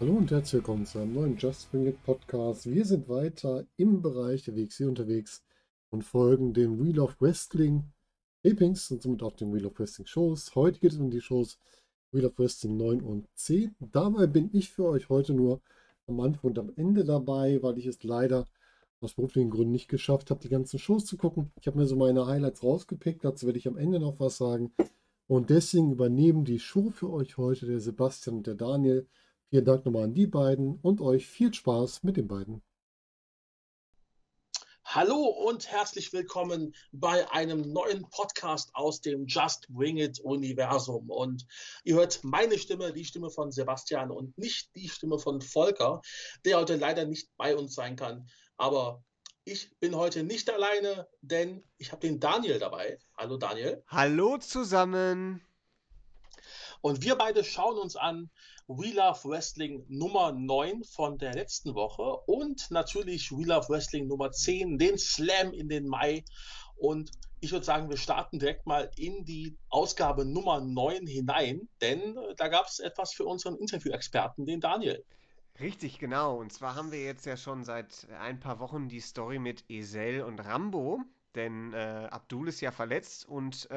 Hallo und herzlich willkommen zu einem neuen Just Bring It Podcast. Wir sind weiter im Bereich der WXW unterwegs und folgen dem Wheel of Wrestling Tapings und somit auch den Wheel of Wrestling Shows. Heute geht es um die Shows Wheel of Wrestling 9 und 10. Dabei bin ich für euch heute nur am Anfang und am Ende dabei, weil ich es leider aus beruflichen Gründen nicht geschafft habe, die ganzen Shows zu gucken. Ich habe mir so meine Highlights rausgepickt, dazu werde ich am Ende noch was sagen. Und deswegen übernehmen die Show für euch heute der Sebastian und der Daniel. Vielen Dank nochmal an die beiden und euch viel Spaß mit den beiden. Hallo und herzlich willkommen bei einem neuen Podcast aus dem Just Bring It Universum. Und ihr hört meine Stimme, die Stimme von Sebastian und nicht die Stimme von Volker, der heute leider nicht bei uns sein kann. Aber ich bin heute nicht alleine, denn ich habe den Daniel dabei. Hallo Daniel. Hallo zusammen. Und wir beide schauen uns an We Love Wrestling Nummer 9 von der letzten Woche und natürlich We Love Wrestling Nummer 10, den Slam in den Mai. Und ich würde sagen, wir starten direkt mal in die Ausgabe Nummer 9 hinein, denn da gab es etwas für unseren Interviewexperten, den Daniel. Richtig, genau. Und zwar haben wir jetzt ja schon seit ein paar Wochen die Story mit Ezel und Rambo. Denn Abdul ist ja verletzt und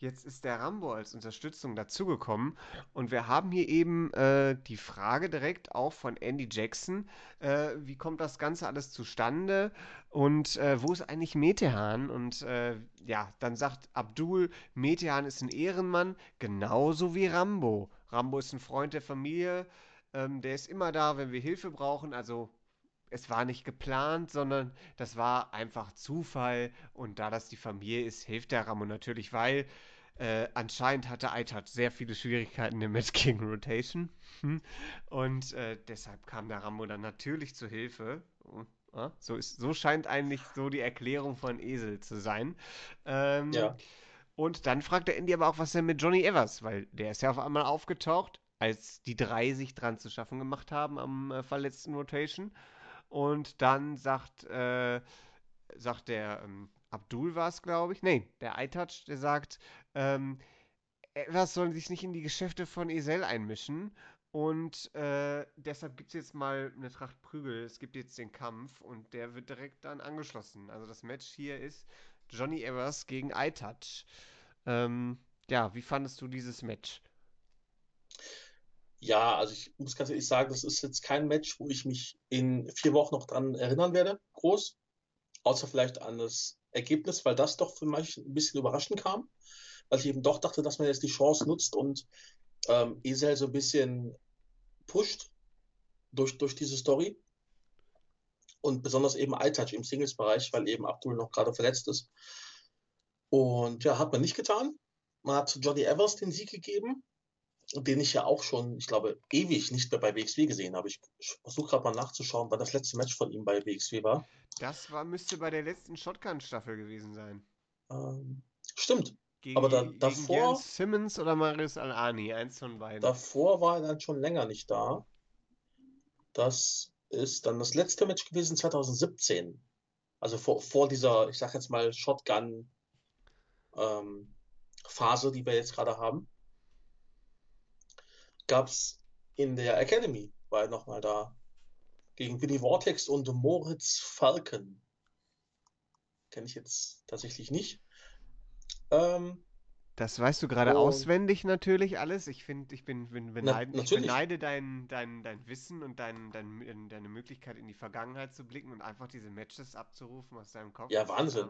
jetzt ist der Rambo als Unterstützung dazugekommen. Und wir haben hier eben die Frage direkt auch von Andy Jackson, wie kommt das Ganze alles zustande und wo ist eigentlich Metehan? Und ja, dann sagt Abdul, Metehan ist ein Ehrenmann, genauso wie Rambo. Rambo ist ein Freund der Familie, der ist immer da, wenn wir Hilfe brauchen, also... Es war nicht geplant, sondern das war einfach Zufall. Und da das die Familie ist, hilft der Rambo natürlich, weil anscheinend hatte iTouch sehr viele Schwierigkeiten im Match gegen Rotation. Und deshalb kam der Rambo dann natürlich zu Hilfe. So scheint eigentlich so die Erklärung von Ezel zu sein. Ja. Und dann fragt der Andy aber auch, was denn mit Johnny Evers? Weil der ist ja auf einmal aufgetaucht, als die drei sich dran zu schaffen gemacht haben am verletzten Rotation. Und dann sagt der Abdul war es, glaube ich. Nee, der iTouch, der sagt, Evers soll sich nicht in die Geschäfte von Ezel einmischen. Und deshalb gibt es jetzt mal eine Tracht Prügel. Es gibt jetzt den Kampf und der wird direkt dann angeschlossen. Also das Match hier ist Johnny Evers gegen iTouch. Ja, wie fandest du dieses Match? Ja, also ich muss ganz ehrlich sagen, das ist jetzt kein Match, wo ich mich in 4 Wochen noch dran erinnern werde, groß. Außer vielleicht an das Ergebnis, weil das doch für mich ein bisschen überraschend kam. Weil ich eben doch dachte, dass man jetzt die Chance nutzt und Ezel so ein bisschen pusht durch diese Story. Und besonders eben iTouch im Singles-Bereich, weil eben Abdul noch gerade verletzt ist. Und ja, hat man nicht getan. Man hat Johnny Evers den Sieg gegeben, den ich ja auch schon, ich glaube, ewig nicht mehr bei WXW gesehen habe. Ich versuche gerade mal nachzuschauen, wann das letzte Match von ihm bei WXW war. Das müsste bei der letzten Shotgun-Staffel gewesen sein. Stimmt. Gegen Jan Simmons oder Marius Al-Ani, eins von beiden. Davor war er dann schon länger nicht da. Das ist dann das letzte Match gewesen 2017. Also vor dieser, ich sag jetzt mal, Shotgun-Phase, die wir jetzt gerade haben. Gab es in der Academy, war er nochmal da, gegen Vinny Vortex und Moritz Falken. Kenne ich jetzt tatsächlich nicht. Das weißt du gerade auswendig natürlich alles. Ich beneide dein Wissen und deine Möglichkeit, in die Vergangenheit zu blicken und einfach diese Matches abzurufen aus deinem Kopf. Ja, Wahnsinn.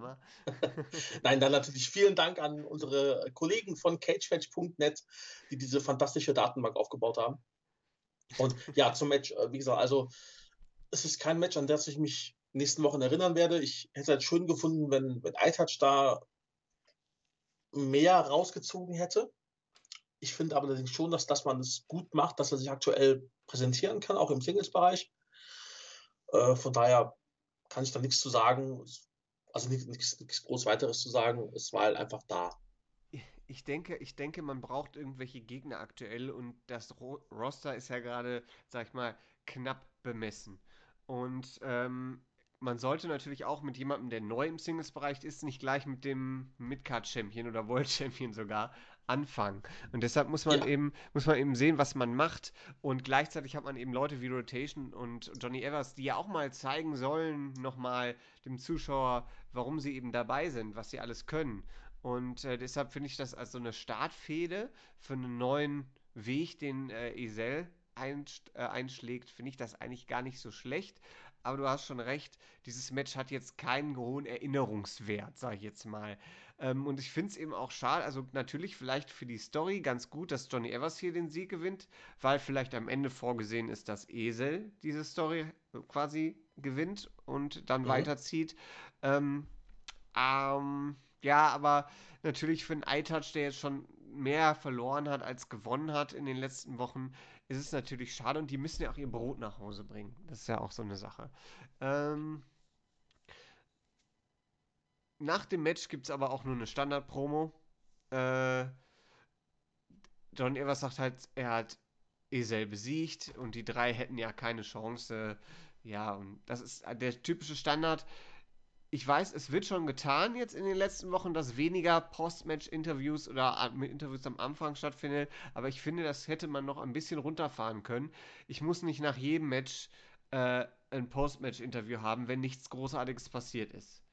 Nein, dann natürlich vielen Dank an unsere Kollegen von cagematch.net, die diese fantastische Datenbank aufgebaut haben. Und ja, zum Match, wie gesagt, also es ist kein Match, an das ich mich nächsten Wochen erinnern werde. Ich hätte es halt schön gefunden, wenn iTouch da mehr rausgezogen hätte. Ich finde aber allerdings schon, dass man es gut macht, dass er sich aktuell präsentieren kann, auch im Singles-Bereich. Von daher kann ich da nichts zu sagen, also nichts groß weiteres zu sagen. Es war halt einfach da. Ich denke, man braucht irgendwelche Gegner aktuell und das Roster ist ja gerade, sag ich mal, knapp bemessen. Und man sollte natürlich auch mit jemandem, der neu im Singles-Bereich ist, nicht gleich mit dem Midcard-Champion oder World-Champion sogar anfangen. Und deshalb muss man eben sehen, was man macht. Und gleichzeitig hat man eben Leute wie Rotation und Johnny Evers, die ja auch mal zeigen sollen, nochmal dem Zuschauer, warum sie eben dabei sind, was sie alles können. Und deshalb finde ich das als so eine Startfehde für einen neuen Weg, den Ezel einschlägt, finde ich das eigentlich gar nicht so schlecht. Aber du hast schon recht, dieses Match hat jetzt keinen hohen Erinnerungswert, sage ich jetzt mal. Und ich finde es eben auch schade, also natürlich vielleicht für die Story ganz gut, dass Johnny Evers hier den Sieg gewinnt, weil vielleicht am Ende vorgesehen ist, dass Ezel diese Story quasi gewinnt und dann weiterzieht. Ja, aber natürlich für einen iTouch, der jetzt schon mehr verloren hat als gewonnen hat in den letzten Wochen, ist es natürlich schade, und die müssen ja auch ihr Brot nach Hause bringen. Das ist ja auch so eine Sache. Nach dem Match gibt es aber auch nur eine Standard-Promo. John Evers sagt halt, er hat Ezel besiegt und die drei hätten ja keine Chance. Ja, und das ist der typische Standard. Ich weiß, es wird schon getan jetzt in den letzten Wochen, dass weniger Post-Match-Interviews oder Interviews am Anfang stattfindet, aber ich finde, das hätte man noch ein bisschen runterfahren können. Ich muss nicht nach jedem Match ein Post-Match-Interview haben, wenn nichts Großartiges passiert ist.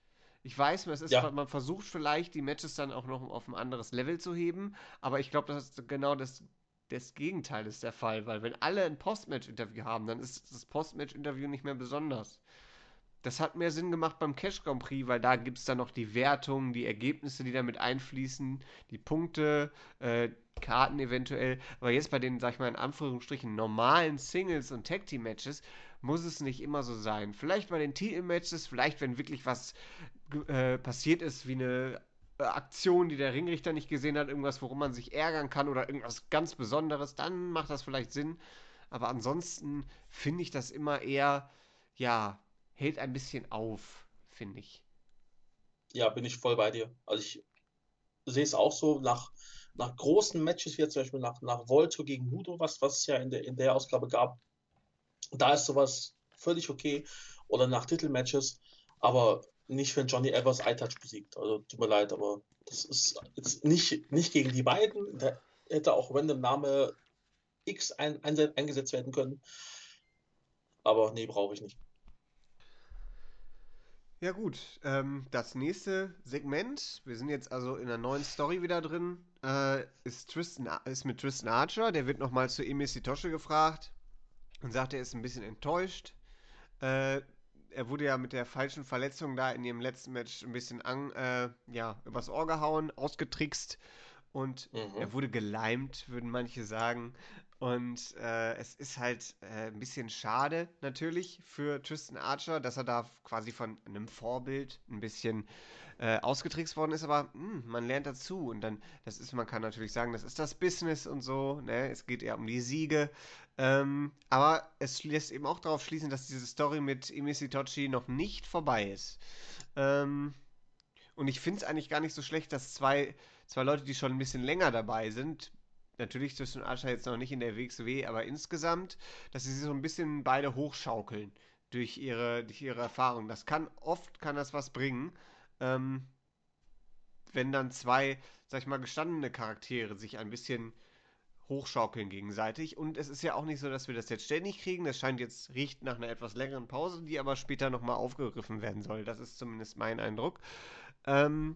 Ich weiß, es ist, man versucht vielleicht, die Matches dann auch noch auf ein anderes Level zu heben, aber ich glaube, das ist genau das Gegenteil ist der Fall, weil wenn alle ein Post-Match-Interview haben, dann ist das Post-Match-Interview nicht mehr besonders. Das hat mehr Sinn gemacht beim Cash Grand Prix, weil da gibt es dann noch die Wertungen, die Ergebnisse, die damit einfließen, die Punkte, Karten eventuell. Aber jetzt bei den, sag ich mal, in Anführungsstrichen normalen Singles- und Tag-Team-Matches muss es nicht immer so sein. Vielleicht bei den Titelmatches, vielleicht wenn wirklich was passiert ist, wie eine Aktion, die der Ringrichter nicht gesehen hat, irgendwas, worum man sich ärgern kann oder irgendwas ganz Besonderes, dann macht das vielleicht Sinn. Aber ansonsten finde ich das immer eher, ja, hält ein bisschen auf, finde ich. Ja, bin ich voll bei dir. Also ich sehe es auch so, nach großen Matches, wie zum Beispiel nach Volto gegen Hudo, was es ja in der Ausgabe gab, da ist sowas völlig okay. Oder nach Titelmatches, aber nicht, wenn Johnny Evers iTouch besiegt. Also tut mir leid, aber das ist jetzt nicht gegen die beiden. Da hätte auch random Name X eingesetzt werden können. Aber nee, brauche ich nicht. Ja gut, das nächste Segment, wir sind jetzt also in einer neuen Story wieder drin, ist mit Tristan Archer, der wird nochmal zu Emi Satoshi gefragt und sagt, er ist ein bisschen enttäuscht. Er wurde ja mit der falschen Verletzung da in ihrem letzten Match ein bisschen übers Ohr gehauen, ausgetrickst und er wurde geleimt, würden manche sagen. Und es ist halt ein bisschen schade natürlich für Tristan Archer, dass er da quasi von einem Vorbild ein bisschen ausgetrickst worden ist, aber man lernt dazu und dann, man kann natürlich sagen, das ist das Business und so, ne? Es geht eher um die Siege, aber es lässt eben auch darauf schließen, dass diese Story mit Emi Satoshi noch nicht vorbei ist. Und ich finde es eigentlich gar nicht so schlecht, dass zwei Leute, die schon ein bisschen länger dabei sind, natürlich Tristan Archer jetzt noch nicht in der WXW, aber insgesamt, dass sie sich so ein bisschen beide hochschaukeln durch ihre Erfahrung. Oft kann das was bringen, wenn dann zwei, sag ich mal, gestandene Charaktere sich ein bisschen hochschaukeln gegenseitig. Und es ist ja auch nicht so, dass wir das jetzt ständig kriegen. Das riecht nach einer etwas längeren Pause, die aber später nochmal aufgegriffen werden soll. Das ist zumindest mein Eindruck. Und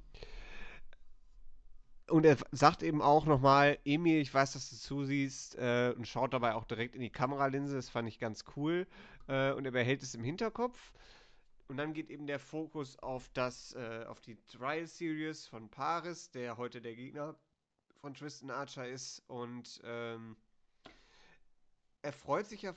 er sagt eben auch nochmal, Emil, ich weiß, dass du zusiehst, und schaut dabei auch direkt in die Kameralinse, das fand ich ganz cool, und er behält es im Hinterkopf. Und dann geht eben der Fokus auf die Trial Series von Pariss, der heute der Gegner von Tristan Archer ist, und er freut sich ja,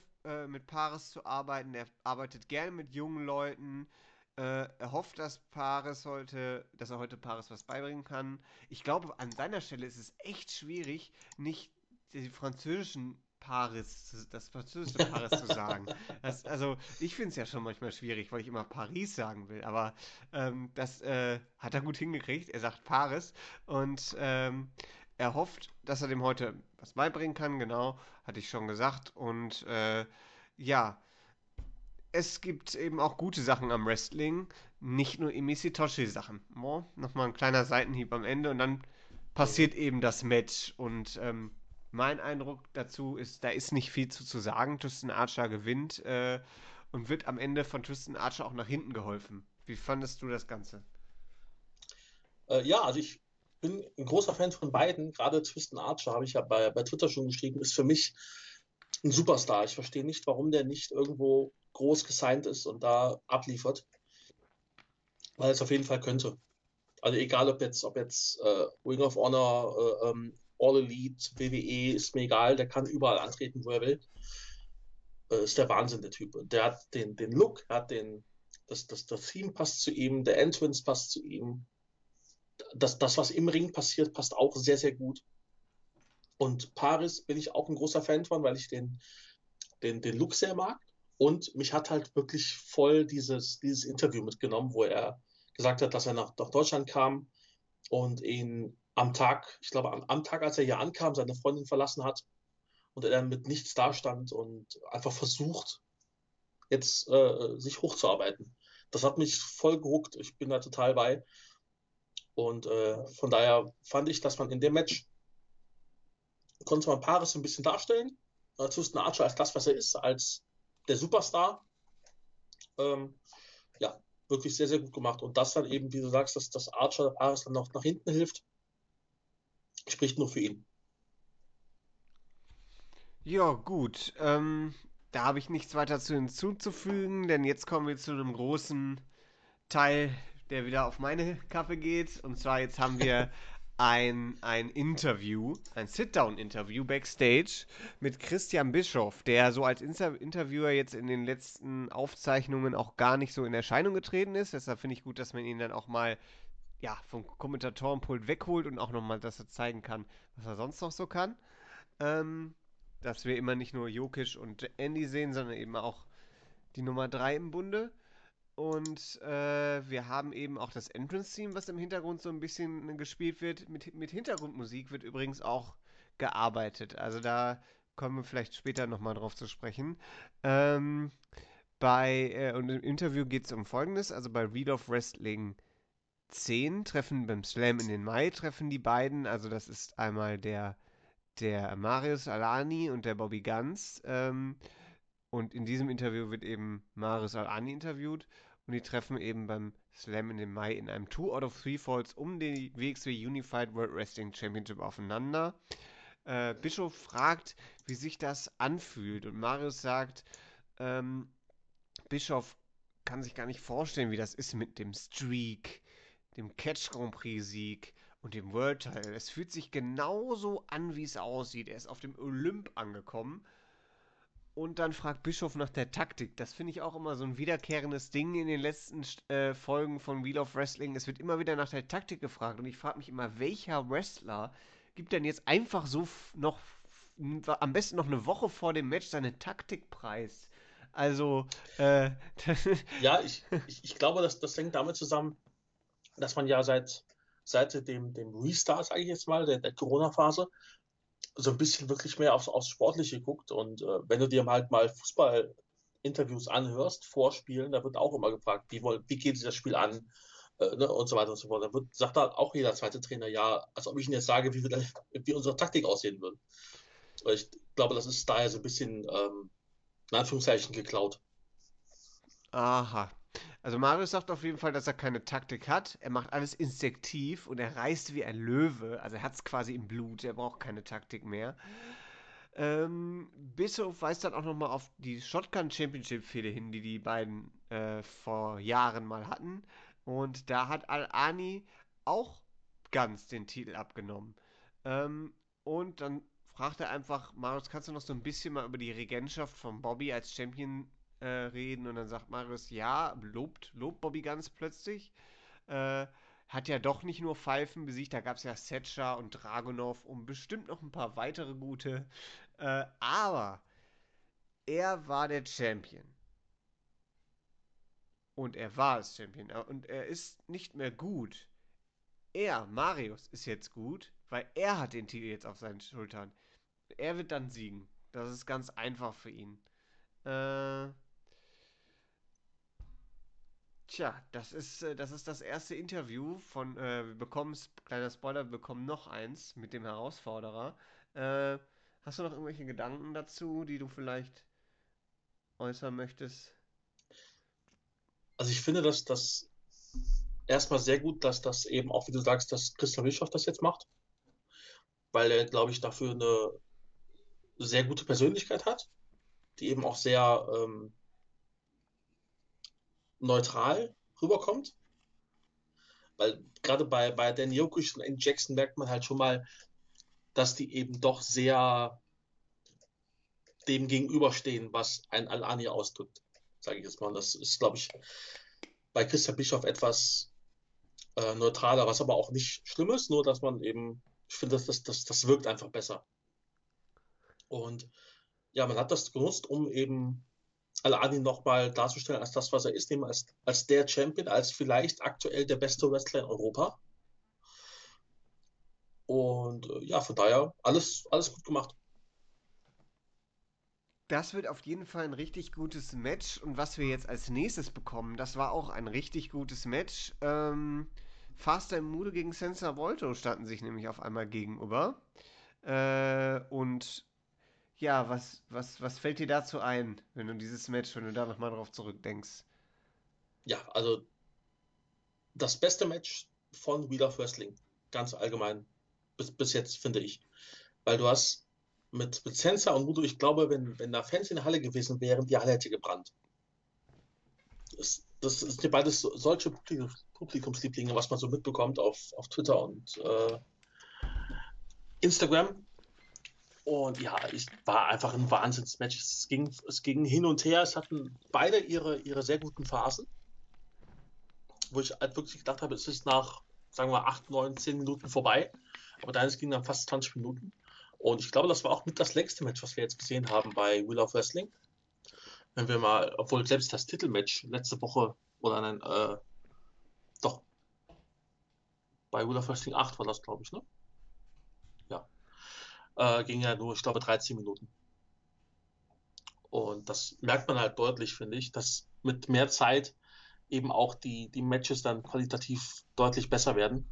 mit Pariss zu arbeiten, er arbeitet gerne mit jungen Leuten. Er hofft, dass er heute Pariss was beibringen kann. Ich glaube, an seiner Stelle ist es echt schwierig, nicht das französische Pariss zu sagen. Also ich finde es ja schon manchmal schwierig, weil ich immer Pariss sagen will. Aber das hat er gut hingekriegt. Er sagt Pariss und er hofft, dass er dem heute was beibringen kann. Genau, hatte ich schon gesagt. Und ja, es gibt eben auch gute Sachen am Wrestling, nicht nur Imisitoshi-Sachen. Nochmal ein kleiner Seitenhieb am Ende und dann passiert eben das Match. Und mein Eindruck dazu ist, da ist nicht viel zu sagen. Tristan Archer gewinnt und wird am Ende von Tristan Archer auch nach hinten geholfen. Wie fandest du das Ganze? Ja, also ich bin ein großer Fan von beiden. Gerade Tristan Archer, habe ich ja bei Twitter schon geschrieben, ist für mich ein Superstar. Ich verstehe nicht, warum der nicht irgendwo groß gesigned ist und da abliefert, weil es auf jeden Fall könnte. Also egal, ob jetzt Ring of Honor, All Elite, WWE, ist mir egal, der kann überall antreten, wo er will. Ist der Wahnsinn, der Typ. Der hat den Look, hat das Theme passt zu ihm, der Entrance passt zu ihm. Das, was im Ring passiert, passt auch sehr, sehr gut. Und Pariss bin ich auch ein großer Fan von, weil ich den Look sehr mag. Und mich hat halt wirklich voll dieses Interview mitgenommen, wo er gesagt hat, dass er nach Deutschland kam und ihn am Tag, ich glaube am Tag, als er hier ankam, seine Freundin verlassen hat und er dann mit nichts dastand und einfach versucht, jetzt sich hochzuarbeiten. Das hat mich voll gehuckt. Ich bin da total bei. Und von daher fand ich, dass man in dem Match konnte man Pariss ein bisschen darstellen. Tristan Archer als das, was er ist, als der Superstar, ja, wirklich sehr, sehr gut gemacht. Und das dann eben, wie du sagst, dass das Archer Pariss dann noch nach hinten hilft, spricht nur für ihn. Ja, gut. Da habe ich nichts weiter hinzuzufügen, denn jetzt kommen wir zu einem großen Teil, der wieder auf meine Kappe geht. Und zwar jetzt haben wir ein Interview, ein Sit-Down-Interview backstage mit Christian Bischoff, der so als Interviewer jetzt in den letzten Aufzeichnungen auch gar nicht so in Erscheinung getreten ist. Deshalb finde ich gut, dass man ihn dann auch mal ja, vom Kommentatorenpult wegholt und auch nochmal, dass er zeigen kann, was er sonst noch so kann. Dass wir immer nicht nur Jokic und Andy sehen, sondern eben auch die Nummer 3 im Bunde. Und wir haben eben auch das Entrance-Theme, was im Hintergrund so ein bisschen gespielt wird. Mit Hintergrundmusik wird übrigens auch gearbeitet. Also da kommen wir vielleicht später nochmal drauf zu sprechen. Und im Interview geht es um Folgendes. Also bei Wheel of Wrestling 10 treffen beim Slam in den Mai, treffen die beiden. Also das ist einmal der Marius Al-Ani und der Bobby Gunns. Und in diesem Interview wird eben Marius Al-Ani interviewt. Und die treffen eben beim Slam in den Mai in einem 2 out of 3 Falls um die WXW Unified World Wrestling Championship aufeinander. Bischof fragt, wie sich das anfühlt. Und Marius sagt, Bischof kann sich gar nicht vorstellen, wie das ist mit dem Streak, dem Catch-Grand-Prix-Sieg und dem World-Title. Es fühlt sich genauso an, wie es aussieht. Er ist auf dem Olymp angekommen. Und dann fragt Bischof nach der Taktik. Das finde ich auch immer so ein wiederkehrendes Ding in den letzten Folgen von Wheel of Wrestling. Es wird immer wieder nach der Taktik gefragt. Und ich frage mich immer, welcher Wrestler gibt denn jetzt einfach so am besten noch eine Woche vor dem Match seine Taktik preis? Also, ja, ich glaube, das hängt damit zusammen, dass man ja seit dem Restart, sage ich jetzt mal, der Corona-Phase, so ein bisschen wirklich mehr aufs Sportliche guckt. Und wenn du dir halt mal Fußball-Interviews anhörst, Vorspielen, da wird auch immer gefragt, wie geht sich das Spiel an, ne, und so weiter und so fort. Da sagt halt auch jeder zweite Trainer, ja, als ob ich Ihnen jetzt sage, wie unsere Taktik aussehen würde. Ich glaube, das ist daher so ein bisschen, in Anführungszeichen, geklaut. Aha. Also Marius sagt auf jeden Fall, dass er keine Taktik hat. Er macht alles instinktiv und er reißt wie ein Löwe. Also er hat es quasi im Blut. Er braucht keine Taktik mehr. Bischof weist dann auch nochmal auf die Shotgun-Championship-Fehde hin, die beiden vor Jahren mal hatten. Und da hat Al-Ani auch ganz den Titel abgenommen. Und dann fragt er einfach, Marius, kannst du noch so ein bisschen mal über die Regentschaft von Bobby als Champion reden? Und dann sagt Marius, ja, lobt Bobby Gunns plötzlich. Hat ja doch nicht nur Pfeifen besiegt, da gab es ja Setcher und Dragunov und bestimmt noch ein paar weitere gute. Aber er war der Champion. Und er war es Champion. Und er ist nicht mehr gut. Er, Marius, ist jetzt gut, weil er hat den Titel jetzt auf seinen Schultern. Er wird dann siegen. Das ist ganz einfach für ihn. Tja, das ist das erste Interview von, wir bekommen, kleiner Spoiler, wir bekommen noch eins mit dem Herausforderer. Hast du noch irgendwelche Gedanken dazu, die du vielleicht äußern möchtest? Also ich finde, dass das erstmal sehr gut, dass das eben auch, wie du sagst, dass Christian Bischoff das jetzt macht, weil er, glaube ich, dafür eine sehr gute Persönlichkeit hat, die eben auch sehr neutral rüberkommt, weil gerade bei Dan Jokic und Andy Jackson merkt man halt schon mal, dass die eben doch sehr dem gegenüberstehen, was ein Al-Ani ausdrückt, sage ich jetzt mal. Und das ist, glaube ich, bei Christian Bischoff etwas neutraler, was aber auch nicht schlimm ist, nur dass man eben, ich finde, dass das wirkt einfach besser. Und ja, man hat das genutzt, um eben Al-Ani nochmal darzustellen als das, was er ist, nämlich als der Champion, als vielleicht aktuell der beste Wrestler in Europa. Und ja, von daher alles gut gemacht. Das wird auf jeden Fall ein richtig gutes Match. Und was wir jetzt als nächstes bekommen, das war auch ein richtig gutes Match. Faster Moodle gegen Senza Volto standen sich nämlich auf einmal gegenüber. Und ja, was fällt dir dazu ein, wenn du da nochmal drauf zurückdenkst? Ja, also das beste Match von Wheel of Wrestling, ganz allgemein, bis jetzt, finde ich. Weil du hast mit Senza und Mudo, ich glaube, wenn da Fans in der Halle gewesen wären, die Halle hätte gebrannt. Das sind ja beides solche Publikumslieblinge, was man so mitbekommt auf Twitter und Instagram. Und ja, es war einfach ein Wahnsinnsmatch. Es ging hin und her. Es hatten beide ihre sehr guten Phasen, wo ich halt wirklich gedacht habe, es ist nach, sagen wir mal, 8, 9, 10 Minuten vorbei. Aber deines ging dann fast 20 Minuten. Und ich glaube, das war auch mit das längste Match, was wir jetzt gesehen haben bei Wheel of Wrestling. Wenn wir mal, obwohl selbst das Titelmatch letzte Woche, oder nein, doch, bei Wheel of Wrestling 8 war das, glaube ich, ne? Ja. Ging ja nur, ich glaube, 13 Minuten. Und das merkt man halt deutlich, finde ich, dass mit mehr Zeit eben auch die Matches dann qualitativ deutlich besser werden.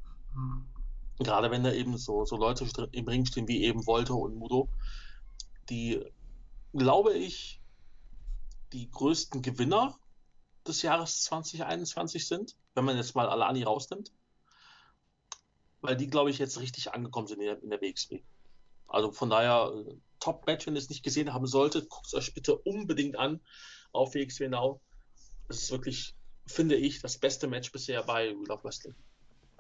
Gerade wenn da eben so Leute im Ring stehen, wie eben Volto und Mudo, die, glaube ich, die größten Gewinner des Jahres 2021 sind, wenn man jetzt mal Al-Ani rausnimmt, weil die, glaube ich, jetzt richtig angekommen sind in der WXW. Also von daher, Top-Match, wenn ihr es nicht gesehen haben solltet, guckt es euch bitte unbedingt an auf WXW Now. Das ist wirklich, finde ich, das beste Match bisher bei Wheel of Wrestling.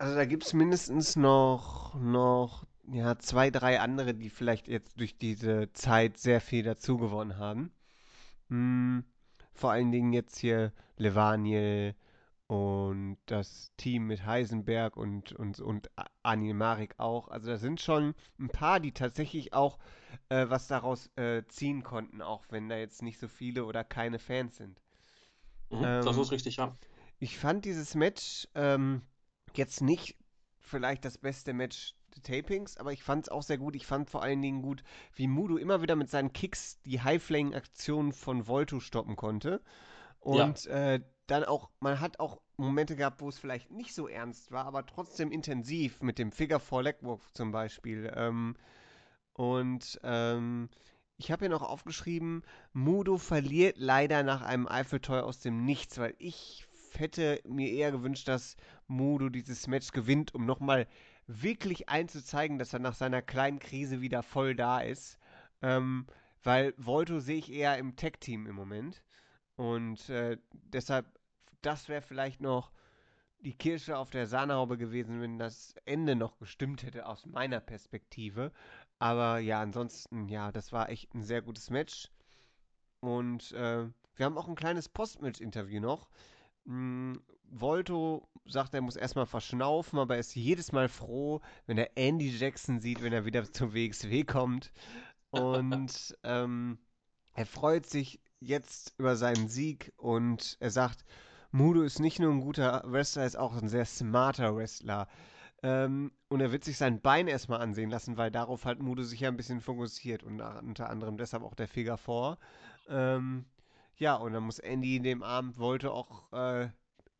Also da gibt es mindestens noch 2, 3 andere, die vielleicht jetzt durch diese Zeit sehr viel dazu gewonnen haben. Vor allen Dingen jetzt hier Levaniel und das Team mit Heisenberg und Anil Marik auch. Also da sind schon ein paar, die tatsächlich auch was daraus ziehen konnten, auch wenn da jetzt nicht so viele oder keine Fans sind. Das ist richtig, ja. Ich fand dieses Match jetzt nicht vielleicht das beste Match der Tapings, aber ich fand es auch sehr gut. Ich fand vor allen Dingen gut, wie Mudo immer wieder mit seinen Kicks die High-Flying-Aktionen von Volto stoppen konnte. Und ja. Dann auch, man hat auch Momente gehabt, wo es vielleicht nicht so ernst war, aber trotzdem intensiv mit dem Figure-4-Legwalk zum Beispiel. Ich habe hier noch aufgeschrieben, Mudo verliert leider nach einem Eifeltor aus dem Nichts, weil ich hätte mir eher gewünscht, dass Mudo dieses Match gewinnt, um nochmal wirklich einzuzeigen, dass er nach seiner kleinen Krise wieder voll da ist. Weil Volto sehe ich eher im Tag-Team im Moment. Und deshalb, das wäre vielleicht noch die Kirsche auf der Sahnehaube gewesen, wenn das Ende noch gestimmt hätte, aus meiner Perspektive. Aber ja, ansonsten, ja, das war echt ein sehr gutes Match. Und wir haben auch ein kleines Post-Match-Interview noch. Volto sagt, er muss erstmal verschnaufen, aber er ist jedes Mal froh, wenn er Andy Jackson sieht, wenn er wieder zum WXW kommt. Und er freut sich jetzt über seinen Sieg und er sagt, Mudo ist nicht nur ein guter Wrestler, er ist auch ein sehr smarter Wrestler. Und er wird sich sein Bein erstmal ansehen lassen, weil darauf hat Mudo sich ja ein bisschen fokussiert und unter anderem deshalb auch der Figure 4. Ja, und dann muss Andy in dem Abend Volto auch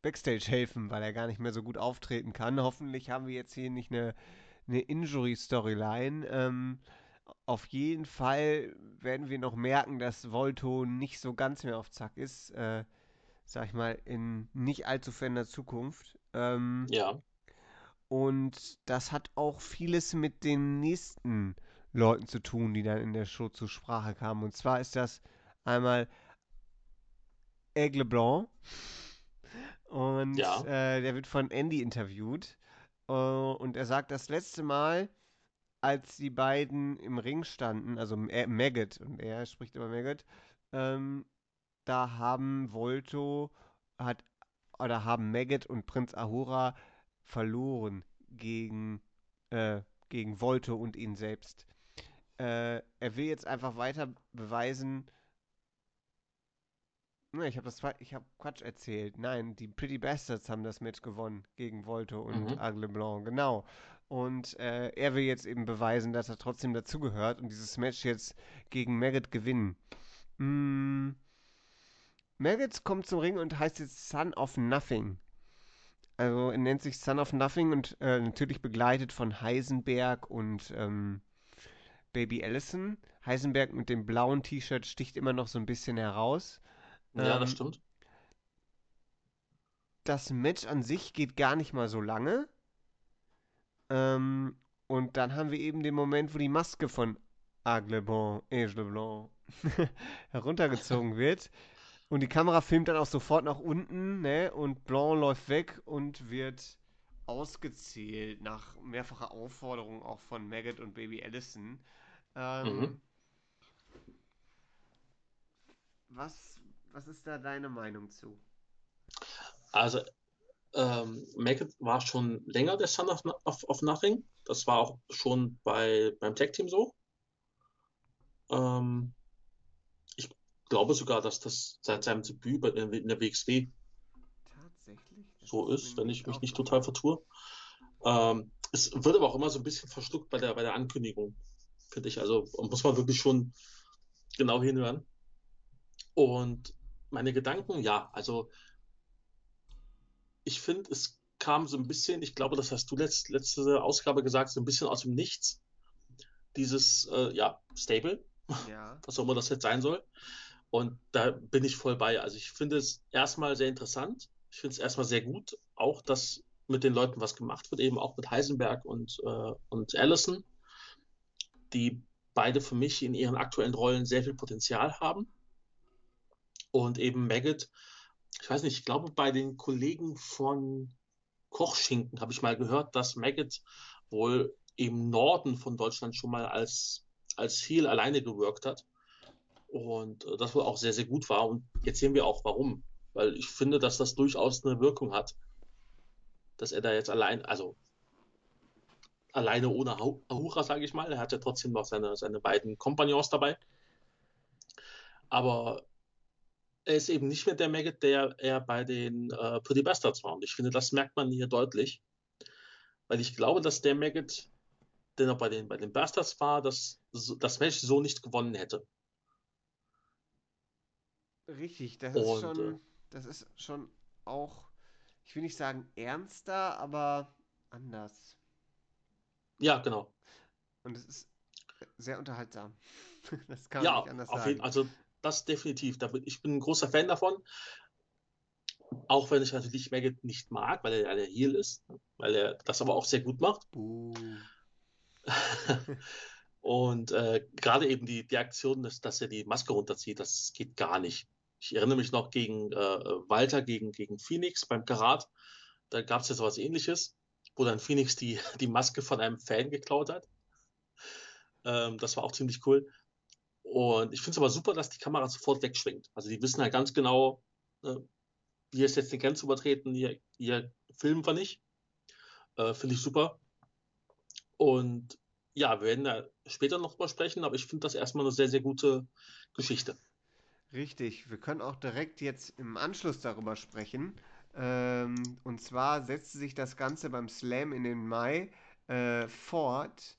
Backstage helfen, weil er gar nicht mehr so gut auftreten kann. Hoffentlich haben wir jetzt hier nicht eine Injury-Storyline. Auf jeden Fall werden wir noch merken, dass Volto nicht so ganz mehr auf Zack ist. Sag ich mal, in nicht allzu ferner Zukunft. Ja. Und das hat auch vieles mit den nächsten Leuten zu tun, die dann in der Show zur Sprache kamen. Und zwar ist das einmal Aigle Blanc. Und ja. Der wird von Andy interviewt. Und er sagt, das letzte Mal, als die beiden im Ring standen, also Maggot, und er spricht über Maggot, da haben haben Maggot und Prinz Ahura verloren gegen Volto und ihn selbst. Er will jetzt einfach weiter beweisen. Nein, die Pretty Bastards haben das Match gewonnen gegen Volto und Aigle Blanc, genau. Und er will jetzt eben beweisen, dass er trotzdem dazugehört und dieses Match jetzt gegen Maggot gewinnen. Maggot kommt zum Ring und heißt jetzt Son of Nothing. Also er nennt sich Son of Nothing und natürlich begleitet von Heisenberg und Baby Allison. Heisenberg mit dem blauen T-Shirt sticht immer noch so ein bisschen heraus. Ja, das stimmt. Das Match an sich geht gar nicht mal so lange. Und dann haben wir eben den Moment, wo die Maske von Aigle Blanc heruntergezogen wird. Und die Kamera filmt dann auch sofort nach unten, ne? Und Blanc läuft weg und wird ausgezählt nach mehrfacher Aufforderung auch von Maggot und Baby Allison. Was ist da deine Meinung zu? Also, Maggot war schon länger der Son of Nothing. Das war auch schon beim Tag Team so. Ich glaube sogar, dass das seit seinem Debüt in der WXW tatsächlich so ist, wenn ich mich nicht total vertue. Es wird aber auch immer so ein bisschen verschluckt bei der Ankündigung, finde ich. Also muss man wirklich schon genau hinhören. Und meine Gedanken, ja, also ich finde, es kam so ein bisschen, ich glaube, das hast du letzte Ausgabe gesagt, so ein bisschen aus dem Nichts, dieses, Stable, ja. Was auch immer das jetzt sein soll. Und da bin ich voll bei. Also ich finde es erstmal sehr interessant, ich finde es erstmal sehr gut, auch dass mit den Leuten was gemacht wird, eben auch mit Heisenberg und Allison, die beide für mich in ihren aktuellen Rollen sehr viel Potenzial haben. Und eben Maggot, ich weiß nicht, ich glaube, bei den Kollegen von Kochschinken habe ich mal gehört, dass Maggot wohl im Norden von Deutschland schon mal als Heel alleine geworkt hat. Und das wohl auch sehr, sehr gut war. Und jetzt sehen wir auch, warum. Weil ich finde, dass das durchaus eine Wirkung hat, dass er da jetzt alleine ohne Ahura, sage ich mal. Er hat ja trotzdem noch seine beiden Kompagnons dabei. Aber er ist eben nicht mehr der Maggot, der er bei den Pretty Bastards war. Und ich finde, das merkt man hier deutlich. Weil ich glaube, dass der Maggot, der noch bei den Bastards war, das Match so nicht gewonnen hätte. Richtig, das ist schon auch, ich will nicht sagen ernster, aber anders. Ja, genau. Und es ist sehr unterhaltsam. Das kann man nicht anders sagen. Das definitiv. Ich bin ein großer Fan davon. Auch wenn ich natürlich Maggot nicht mag, weil er der Heel ist. Weil er das aber auch sehr gut macht. Und gerade eben die Aktion, dass er die Maske runterzieht, das geht gar nicht. Ich erinnere mich noch gegen Walter, gegen Phoenix beim Karat. Da gab es ja sowas Ähnliches, wo dann Phoenix die Maske von einem Fan geklaut hat. Das war auch ziemlich cool. Und ich finde es aber super, dass die Kamera sofort wegschwingt. Also die wissen halt ganz genau, hier ist jetzt eine Grenze übertreten, hier filmen wir nicht. Finde ich super. Und ja, wir werden da später noch drüber sprechen, aber ich finde das erstmal eine sehr, sehr gute Geschichte. Richtig, wir können auch direkt jetzt im Anschluss darüber sprechen. Und zwar setzte sich das Ganze beim Slam in den Mai fort.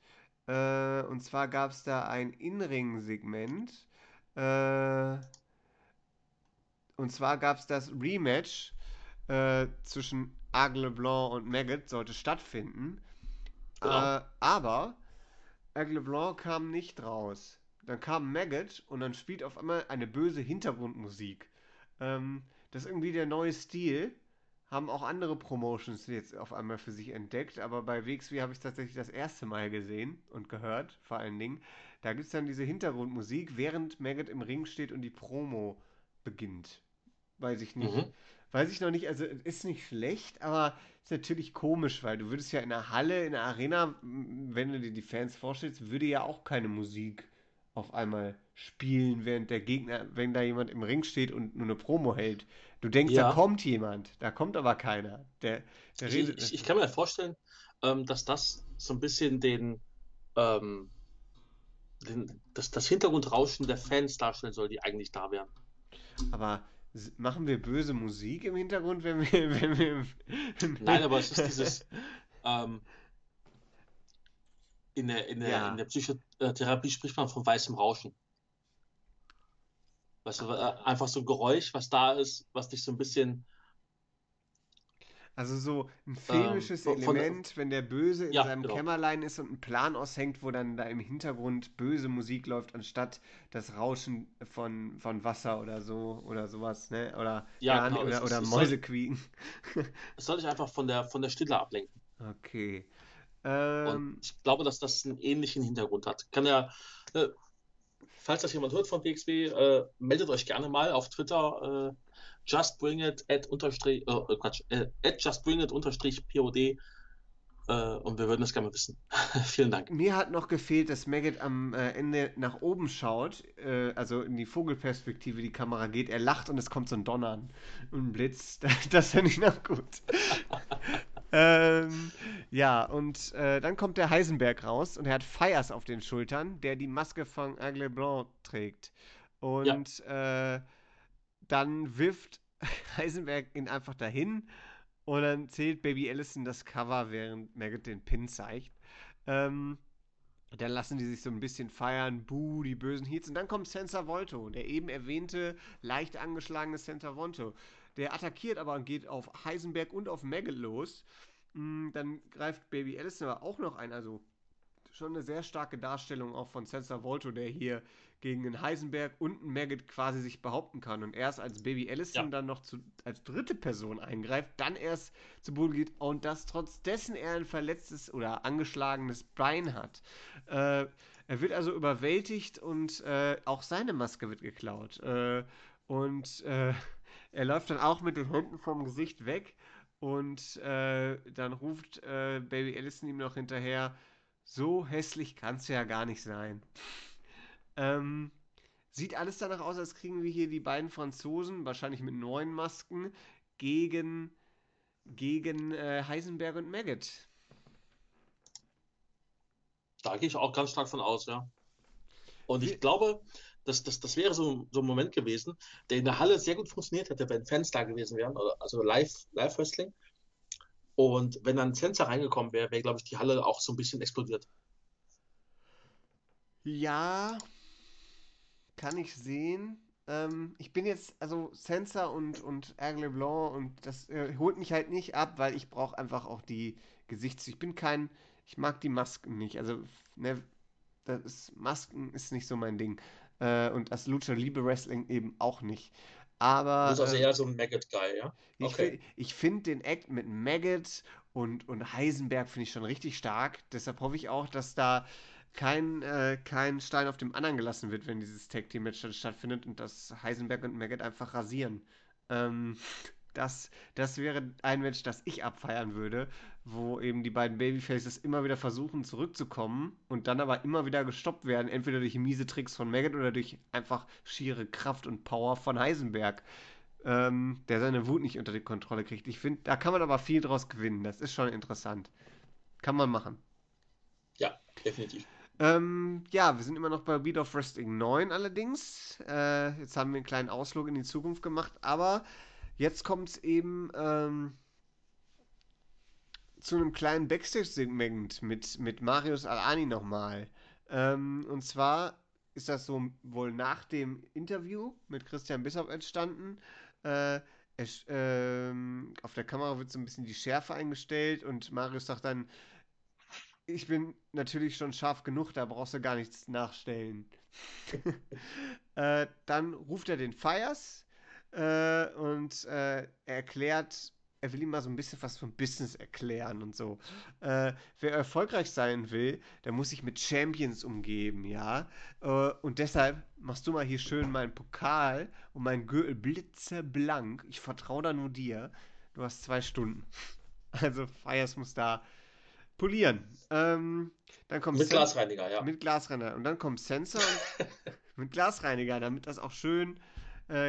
Und zwar gab es da ein In-Ring-Segment. Und zwar gab es das Rematch zwischen Aigle Blanc und Maggot sollte stattfinden. Genau. Aber Aigle Blanc kam nicht raus. Dann kam Maggot und dann spielt auf einmal eine böse Hintergrundmusik. Das ist irgendwie der neue Stil. Haben auch andere Promotions jetzt auf einmal für sich entdeckt, aber bei WXW habe ich es tatsächlich das erste Mal gesehen und gehört, vor allen Dingen. Da gibt es dann diese Hintergrundmusik, während Maggot im Ring steht und die Promo beginnt. Weiß ich nicht. Mhm. Weiß ich noch nicht, also ist nicht schlecht, aber ist natürlich komisch, weil du würdest ja in einer Halle, in einer Arena, wenn du dir die Fans vorstellst, würde ja auch keine Musik auf einmal spielen, während der Gegner, wenn da jemand im Ring steht und nur eine Promo hält. Du denkst, ja, da kommt jemand, da kommt aber keiner. Ich kann mir vorstellen, dass das so ein bisschen das Hintergrundrauschen der Fans darstellen soll, die eigentlich da wären. Aber machen wir böse Musik im Hintergrund, wenn wir Nein, aber es ist dieses in der Psychotherapie spricht man von weißem Rauschen. Weißt du, einfach so ein Geräusch, was da ist, was dich so ein bisschen... Also so ein filmisches Element, wenn der Böse in seinem Kämmerlein ist und einen Plan aushängt, wo dann da im Hintergrund böse Musik läuft, anstatt das Rauschen von Wasser oder so oder sowas, ne? Oder Mäusequieken. Das soll dich einfach von der Stille ablenken. Okay. Und ich glaube, dass das einen ähnlichen Hintergrund hat. Kann ja... Falls das jemand hört von BXW, meldet euch gerne mal auf Twitter @justbringit_pod und wir würden das gerne mal wissen. Vielen Dank. Mir hat noch gefehlt, dass Maggot am Ende nach oben schaut, also in die Vogelperspektive die Kamera geht, er lacht und es kommt so ein Donnern und ein Blitz. Das fände ich noch gut. Und dann kommt der Heisenberg raus und er hat Fires auf den Schultern, der die Maske von Aigle Blanc trägt. Und dann wirft Heisenberg ihn einfach dahin und dann zählt Baby Allison das Cover, während Maggot den Pin zeigt. Dann lassen die sich so ein bisschen feiern, buh, die bösen Heats. Und dann kommt Senza Volto, der eben erwähnte, leicht angeschlagene Senza Volto. Der attackiert aber und geht auf Heisenberg und auf Maggot los. Dann greift Baby Allison aber auch noch ein. Also schon eine sehr starke Darstellung auch von Senza Volto, der hier gegen den Heisenberg und einen Maggot quasi sich behaupten kann. Und erst als Baby Allison dann noch als dritte Person eingreift, dann erst zu Boden geht. Und das trotz dessen er ein verletztes oder angeschlagenes Bein hat. Er wird also überwältigt und auch seine Maske wird geklaut. Er läuft dann auch mit den Händen vom Gesicht weg und dann ruft Baby Allison ihm noch hinterher, so hässlich kannst du ja gar nicht sein. Sieht alles danach aus, als kriegen wir hier die beiden Franzosen, wahrscheinlich mit neuen Masken, gegen Heisenberg und Maggot. Da gehe ich auch ganz stark von aus, ja. Und ich glaube... Das wäre so ein Moment gewesen, der in der Halle sehr gut funktioniert hätte, wenn Fans da gewesen wären, also Live-Wrestling. Und wenn dann Senza reingekommen wäre, glaube ich, die Halle auch so ein bisschen explodiert. Ja, kann ich sehen. Ich bin jetzt, also Senza und Aigle Blanc, und das holt mich halt nicht ab, weil ich brauche einfach auch die Gesichtszüge. Ich mag die Masken nicht. Also, ne, Masken ist nicht so mein Ding. Und das Lucha Libre Wrestling eben auch nicht. Aber... Du bist also eher so ein Maggot-Guy, ja? Okay. Ich finde den Act mit Maggot und Heisenberg finde ich schon richtig stark. Deshalb hoffe ich auch, dass da kein Stein auf dem anderen gelassen wird, wenn dieses Tag-Team-Match dann stattfindet und dass Heisenberg und Maggot einfach rasieren. Das wäre ein Match, das ich abfeiern würde, wo eben die beiden Babyfaces immer wieder versuchen zurückzukommen und dann aber immer wieder gestoppt werden, entweder durch miese Tricks von Maggot oder durch einfach schiere Kraft und Power von Heisenberg, der seine Wut nicht unter die Kontrolle kriegt. Ich finde, da kann man aber viel draus gewinnen, das ist schon interessant. Kann man machen. Ja, definitiv. Wir sind immer noch bei Wheel of Wrestling 9 allerdings. Jetzt haben wir einen kleinen Ausflug in die Zukunft gemacht, aber... Jetzt kommt es eben zu einem kleinen Backstage-Segment mit Marius Al-Ani nochmal. Und zwar ist das so wohl nach dem Interview mit Christian Bischoff entstanden. Auf der Kamera wird so ein bisschen die Schärfe eingestellt und Marius sagt dann, ich bin natürlich schon scharf genug, da brauchst du gar nichts nachstellen. Dann ruft er den Fires und er erklärt, er will ihm mal so ein bisschen was vom Business erklären und so. Wer erfolgreich sein will, der muss sich mit Champions umgeben, ja. Und deshalb machst du mal hier schön meinen Pokal und meinen Gürtel blitzeblank. Ich vertraue da nur dir. Du hast 2 Stunden. Also Fires muss da polieren. Dann kommt mit Glasreiniger, ja. Mit Glasreiniger. Und dann kommt Sensor mit Glasreiniger, damit das auch schön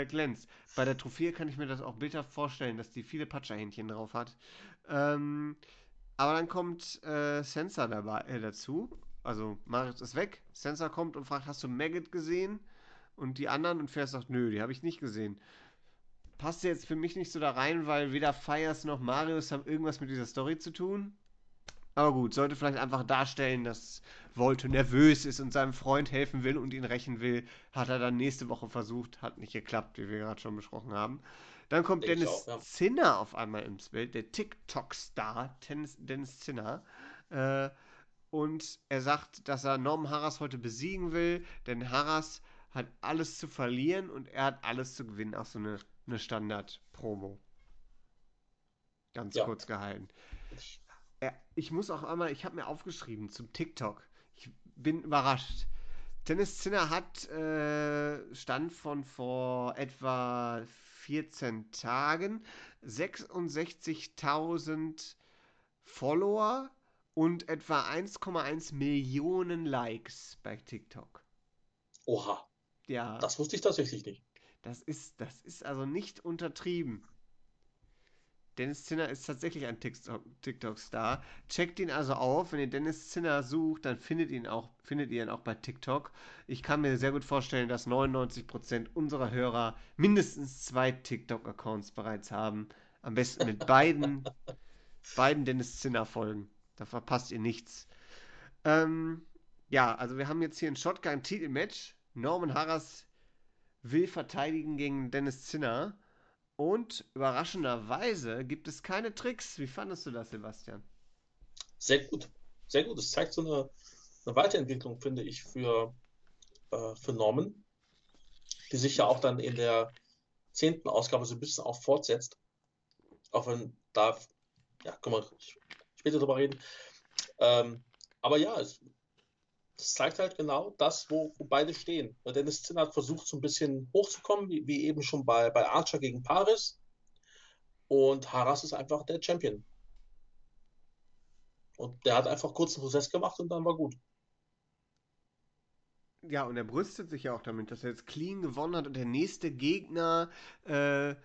glänzt. Bei der Trophäe kann ich mir das auch bildhaft vorstellen, dass die viele Patscherhändchen drauf hat. Aber dann kommt Senza dazu. Also Marius ist weg. Senza kommt und fragt, hast du Maggot gesehen? Und die anderen? Und Fair sagt, nö, die habe ich nicht gesehen. Passt jetzt für mich nicht so da rein, weil weder Fires noch Marius haben irgendwas mit dieser Story zu tun. Aber gut, sollte vielleicht einfach darstellen, dass Volto nervös ist und seinem Freund helfen will und ihn rächen will. Hat er dann nächste Woche versucht, hat nicht geklappt, wie wir gerade schon besprochen haben. Dann kommt Dennis Zinner auf einmal ins Bild, der TikTok-Star Dennis Zinner. Und er sagt, dass er Norman Harras heute besiegen will, denn Harras hat alles zu verlieren und er hat alles zu gewinnen. Auch so eine Standard-Promo. Ganz kurz gehalten. Ich muss auch einmal, ich habe mir aufgeschrieben zum TikTok. Ich bin überrascht. Dennis Zinner hat Stand von vor etwa 14 Tagen 66.000 Follower und etwa 1,1 Millionen Likes bei TikTok. Oha. Ja. Das wusste ich tatsächlich nicht. Das ist also nicht untertrieben. Dennis Zinner ist tatsächlich ein TikTok-Star. Checkt ihn also auf. Wenn ihr Dennis Zinner sucht, dann findet ihr ihn auch bei TikTok. Ich kann mir sehr gut vorstellen, dass 99% unserer Hörer mindestens 2 TikTok-Accounts bereits haben. Am besten mit beiden Dennis Zinner folgen. Da verpasst ihr nichts. Also wir haben jetzt hier ein Shotgun-Titel-Match. Norman Harras will verteidigen gegen Dennis Zinner. Und überraschenderweise gibt es keine Tricks. Wie fandest du das, Sebastian? Sehr gut. Sehr gut. Es zeigt so eine Weiterentwicklung, finde ich, für Norman, die sich ja auch dann in der 10. Ausgabe so ein bisschen auch fortsetzt. Auch wenn da, können wir später drüber reden. Aber ja, es zeigt halt genau das, wo beide stehen. Dennis Zinner hat versucht, so ein bisschen hochzukommen, wie eben schon bei Archer gegen Pariss. Und Harras ist einfach der Champion. Und der hat einfach kurz einen Prozess gemacht und dann war gut. Ja, und er brüstet sich ja auch damit, dass er jetzt clean gewonnen hat. Und der nächste Gegner, der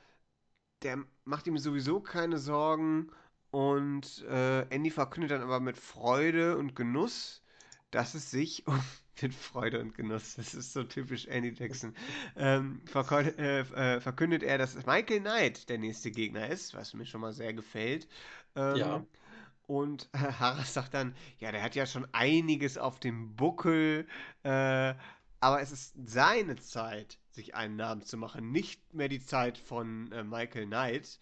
macht ihm sowieso keine Sorgen. Und Andy verkündet dann aber mit Freude und Genuss, dass es sich mit Freude und Genuss, das ist so typisch Andy Jackson, verkündet er, dass Michael Knight der nächste Gegner ist, was mir schon mal sehr gefällt. Und Harras sagt dann, ja, der hat ja schon einiges auf dem Buckel, aber es ist seine Zeit, sich einen Namen zu machen, nicht mehr die Zeit von Michael Knight.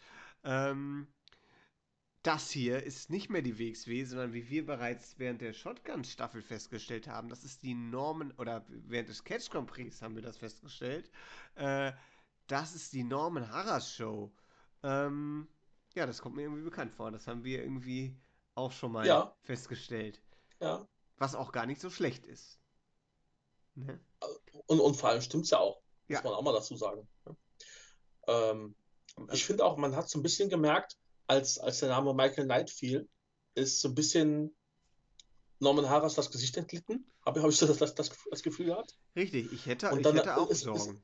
Das hier ist nicht mehr die WXW, sondern wie wir bereits während der Shotgun-Staffel festgestellt haben, das ist die Norman, oder während des Catch Grand Prix haben wir das festgestellt, das ist die Norman Harras Show. Das kommt mir irgendwie bekannt vor, das haben wir irgendwie auch schon mal festgestellt. Ja. Was auch gar nicht so schlecht ist. Ne? Und vor allem stimmt's ja auch, muss man auch mal dazu sagen. Ich finde auch, man hat so ein bisschen gemerkt, als der Name Michael Knight fiel, ist so ein bisschen Norman Harras das Gesicht entglitten. Habe ich so das Gefühl gehabt? Richtig, ich hätte auch Sorgen.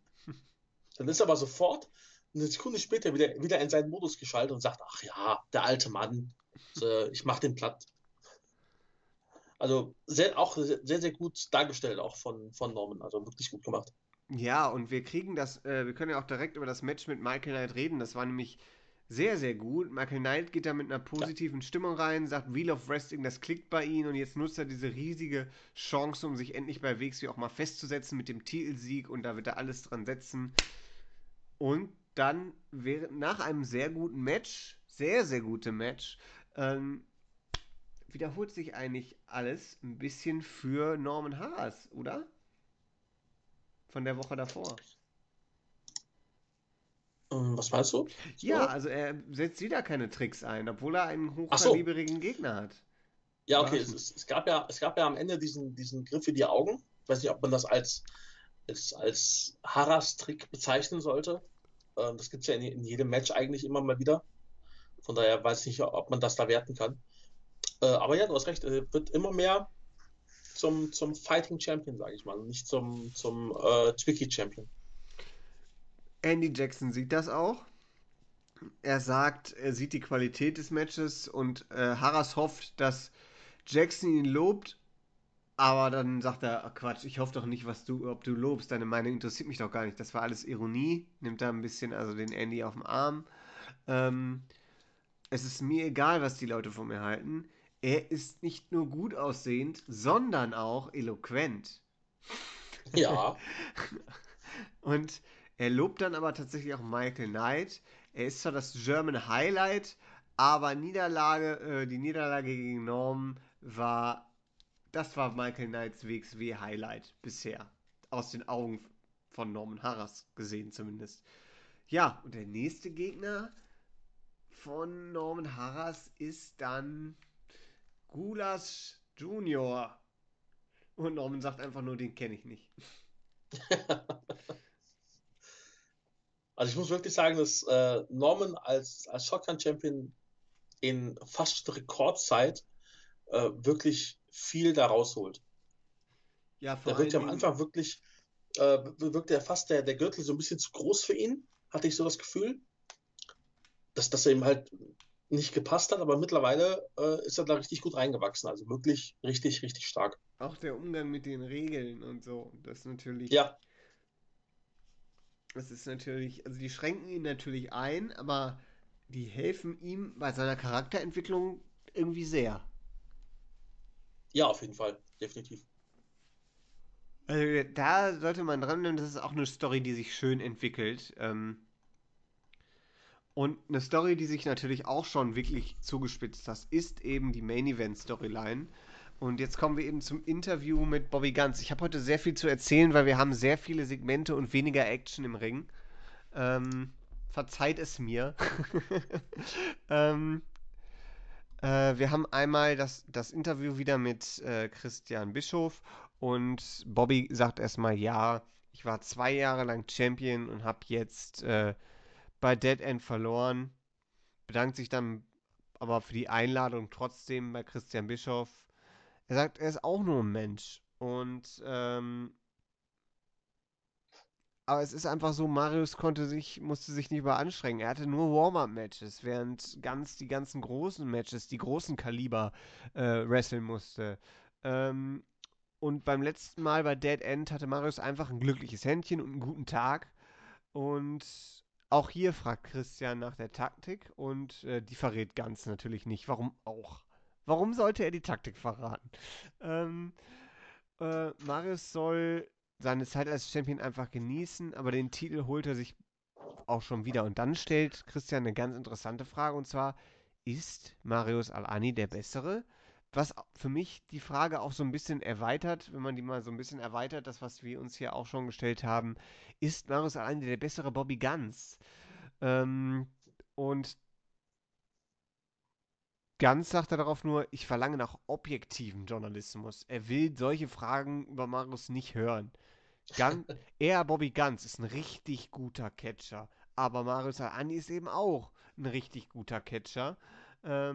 Dann ist aber sofort eine Sekunde später wieder in seinen Modus geschaltet und sagt, ach ja, der alte Mann, ich mach den platt. Also sehr, sehr gut dargestellt auch von Norman, also wirklich gut gemacht. Ja, und wir kriegen das, wir können ja auch direkt über das Match mit Michael Knight reden, das war nämlich sehr, sehr gut. Michael Knight geht da mit einer positiven Stimmung rein, sagt Wheel of Wrestling, das klickt bei ihm und jetzt nutzt er diese riesige Chance, um sich endlich bei WXW auch mal festzusetzen mit dem Titelsieg und da wird er alles dran setzen. Und dann während, nach einem sehr guten Match, sehr, sehr guten Match, wiederholt sich eigentlich alles ein bisschen für Norman Harras, oder? Von der Woche davor. Was meinst du? Ja, also er setzt wieder keine Tricks ein, obwohl er einen hochkalibrigen Gegner hat. Ja, okay. Es gab ja am Ende diesen Griff in die Augen. Ich weiß nicht, ob man das als Harras-Trick bezeichnen sollte. Das gibt es ja in jedem Match eigentlich immer mal wieder. Von daher weiß ich nicht, ob man das da werten kann. Aber ja, du hast recht. Er wird immer mehr zum Fighting Champion, sage ich mal. Nicht zum Tricky Champion. Andy Jackson sieht das auch. Er sagt, er sieht die Qualität des Matches und Harras hofft, dass Jackson ihn lobt, aber dann sagt er, oh Quatsch, ich hoffe doch nicht, ob du lobst, deine Meinung interessiert mich doch gar nicht. Das war alles Ironie, nimmt da ein bisschen also den Andy auf den Arm. Es ist mir egal, was die Leute von mir halten. Er ist nicht nur gut aussehend, sondern auch eloquent. Ja. Und er lobt dann aber tatsächlich auch Michael Knight. Er ist zwar das German Highlight, aber die Niederlage gegen Norm war Michael Knights WXW-Highlight bisher. Aus den Augen von Norman Harras gesehen zumindest. Ja, und der nächste Gegner von Norman Harras ist dann Gulasch Junior. Und Norman sagt einfach nur, den kenne ich nicht. Also ich muss wirklich sagen, dass Norman als Shotgun-Champion in fast Rekordzeit wirklich viel da rausholt. Ja, vor allem. Am Anfang wirklich, wirkte er fast der Gürtel so ein bisschen zu groß für ihn, hatte ich so das Gefühl, dass er ihm halt nicht gepasst hat, aber mittlerweile ist er da richtig gut reingewachsen, also wirklich richtig, richtig stark. Auch der Umgang mit den Regeln und so, das natürlich... Ja. Das ist natürlich, also die schränken ihn natürlich ein, aber die helfen ihm bei seiner Charakterentwicklung irgendwie sehr. Ja, auf jeden Fall, definitiv. Also da sollte man dran nehmen, das ist auch eine Story, die sich schön entwickelt. Und eine Story, die sich natürlich auch schon wirklich zugespitzt hat, ist eben die Main-Event-Storyline. Und jetzt kommen wir eben zum Interview mit Bobby Gunns. Ich habe heute sehr viel zu erzählen, weil wir haben sehr viele Segmente und weniger Action im Ring. Verzeiht es mir. Wir haben einmal das Interview wieder mit Christian Bischoff. Und Bobby sagt erstmal, ja, ich war 2 Jahre lang Champion und habe jetzt bei Dead End verloren. Bedankt sich dann aber für die Einladung trotzdem bei Christian Bischoff. Er sagt, er ist auch nur ein Mensch. Und aber es ist einfach so, Marius musste sich nicht überanstrengen. Er hatte nur Warm-Up-Matches, während die ganzen großen Matches, die großen Kaliber wresteln musste. Und beim letzten Mal bei Dead End hatte Marius einfach ein glückliches Händchen und einen guten Tag. Und auch hier fragt Christian nach der Taktik und die verrät Gunns natürlich nicht. Warum auch? Warum sollte er die Taktik verraten? Marius soll seine Zeit als Champion einfach genießen, aber den Titel holt er sich auch schon wieder. Und dann stellt Christian eine ganz interessante Frage, und zwar, ist Marius Al-Ani der Bessere? Was für mich die Frage auch so ein bisschen erweitert, wenn man die mal so ein bisschen erweitert, das, was wir uns hier auch schon gestellt haben, ist Marius Al-Ani der bessere Bobby Gunns? Und Gunns sagt er darauf nur, ich verlange nach objektivem Journalismus. Er will solche Fragen über Marius nicht hören. Bobby Gunns ist ein richtig guter Catcher, aber Marius Al-Ani ist eben auch ein richtig guter Catcher. Er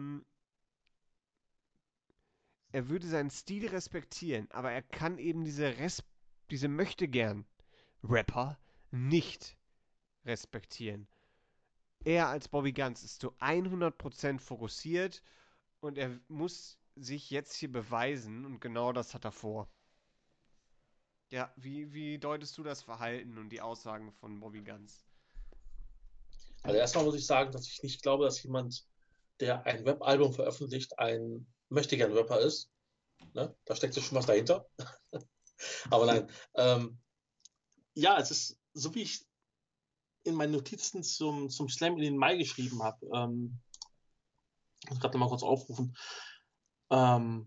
würde seinen Stil respektieren, aber er kann eben diese Möchtegern-Rapper nicht respektieren. Er als Bobby Gunns ist zu 100% fokussiert und er muss sich jetzt hier beweisen und genau das hat er vor. Ja, wie deutest du das Verhalten und die Aussagen von Bobby Gunns? Also erstmal muss ich sagen, dass ich nicht glaube, dass jemand, der ein Webalbum veröffentlicht, ein Möchtegern-Rapper ist. Ne? Da steckt ja schon was dahinter. Aber nein. Ja, es ist so wie ich in meinen Notizen zum Slam in den Mai geschrieben habe. Ich muss gerade mal kurz aufrufen. Habe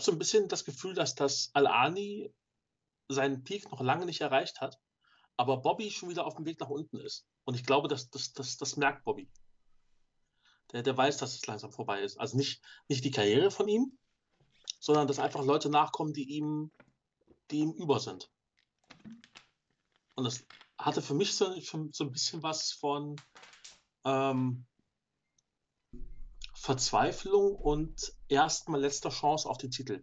so ein bisschen das Gefühl, dass das Al-Ani seinen Peak noch lange nicht erreicht hat, aber Bobby schon wieder auf dem Weg nach unten ist. Und ich glaube, das merkt Bobby. Der weiß, dass es langsam vorbei ist. Also nicht die Karriere von ihm, sondern dass einfach Leute nachkommen, die ihm über sind. Und das hatte für mich so ein bisschen was von Verzweiflung und erstmal letzter Chance auf die Titel.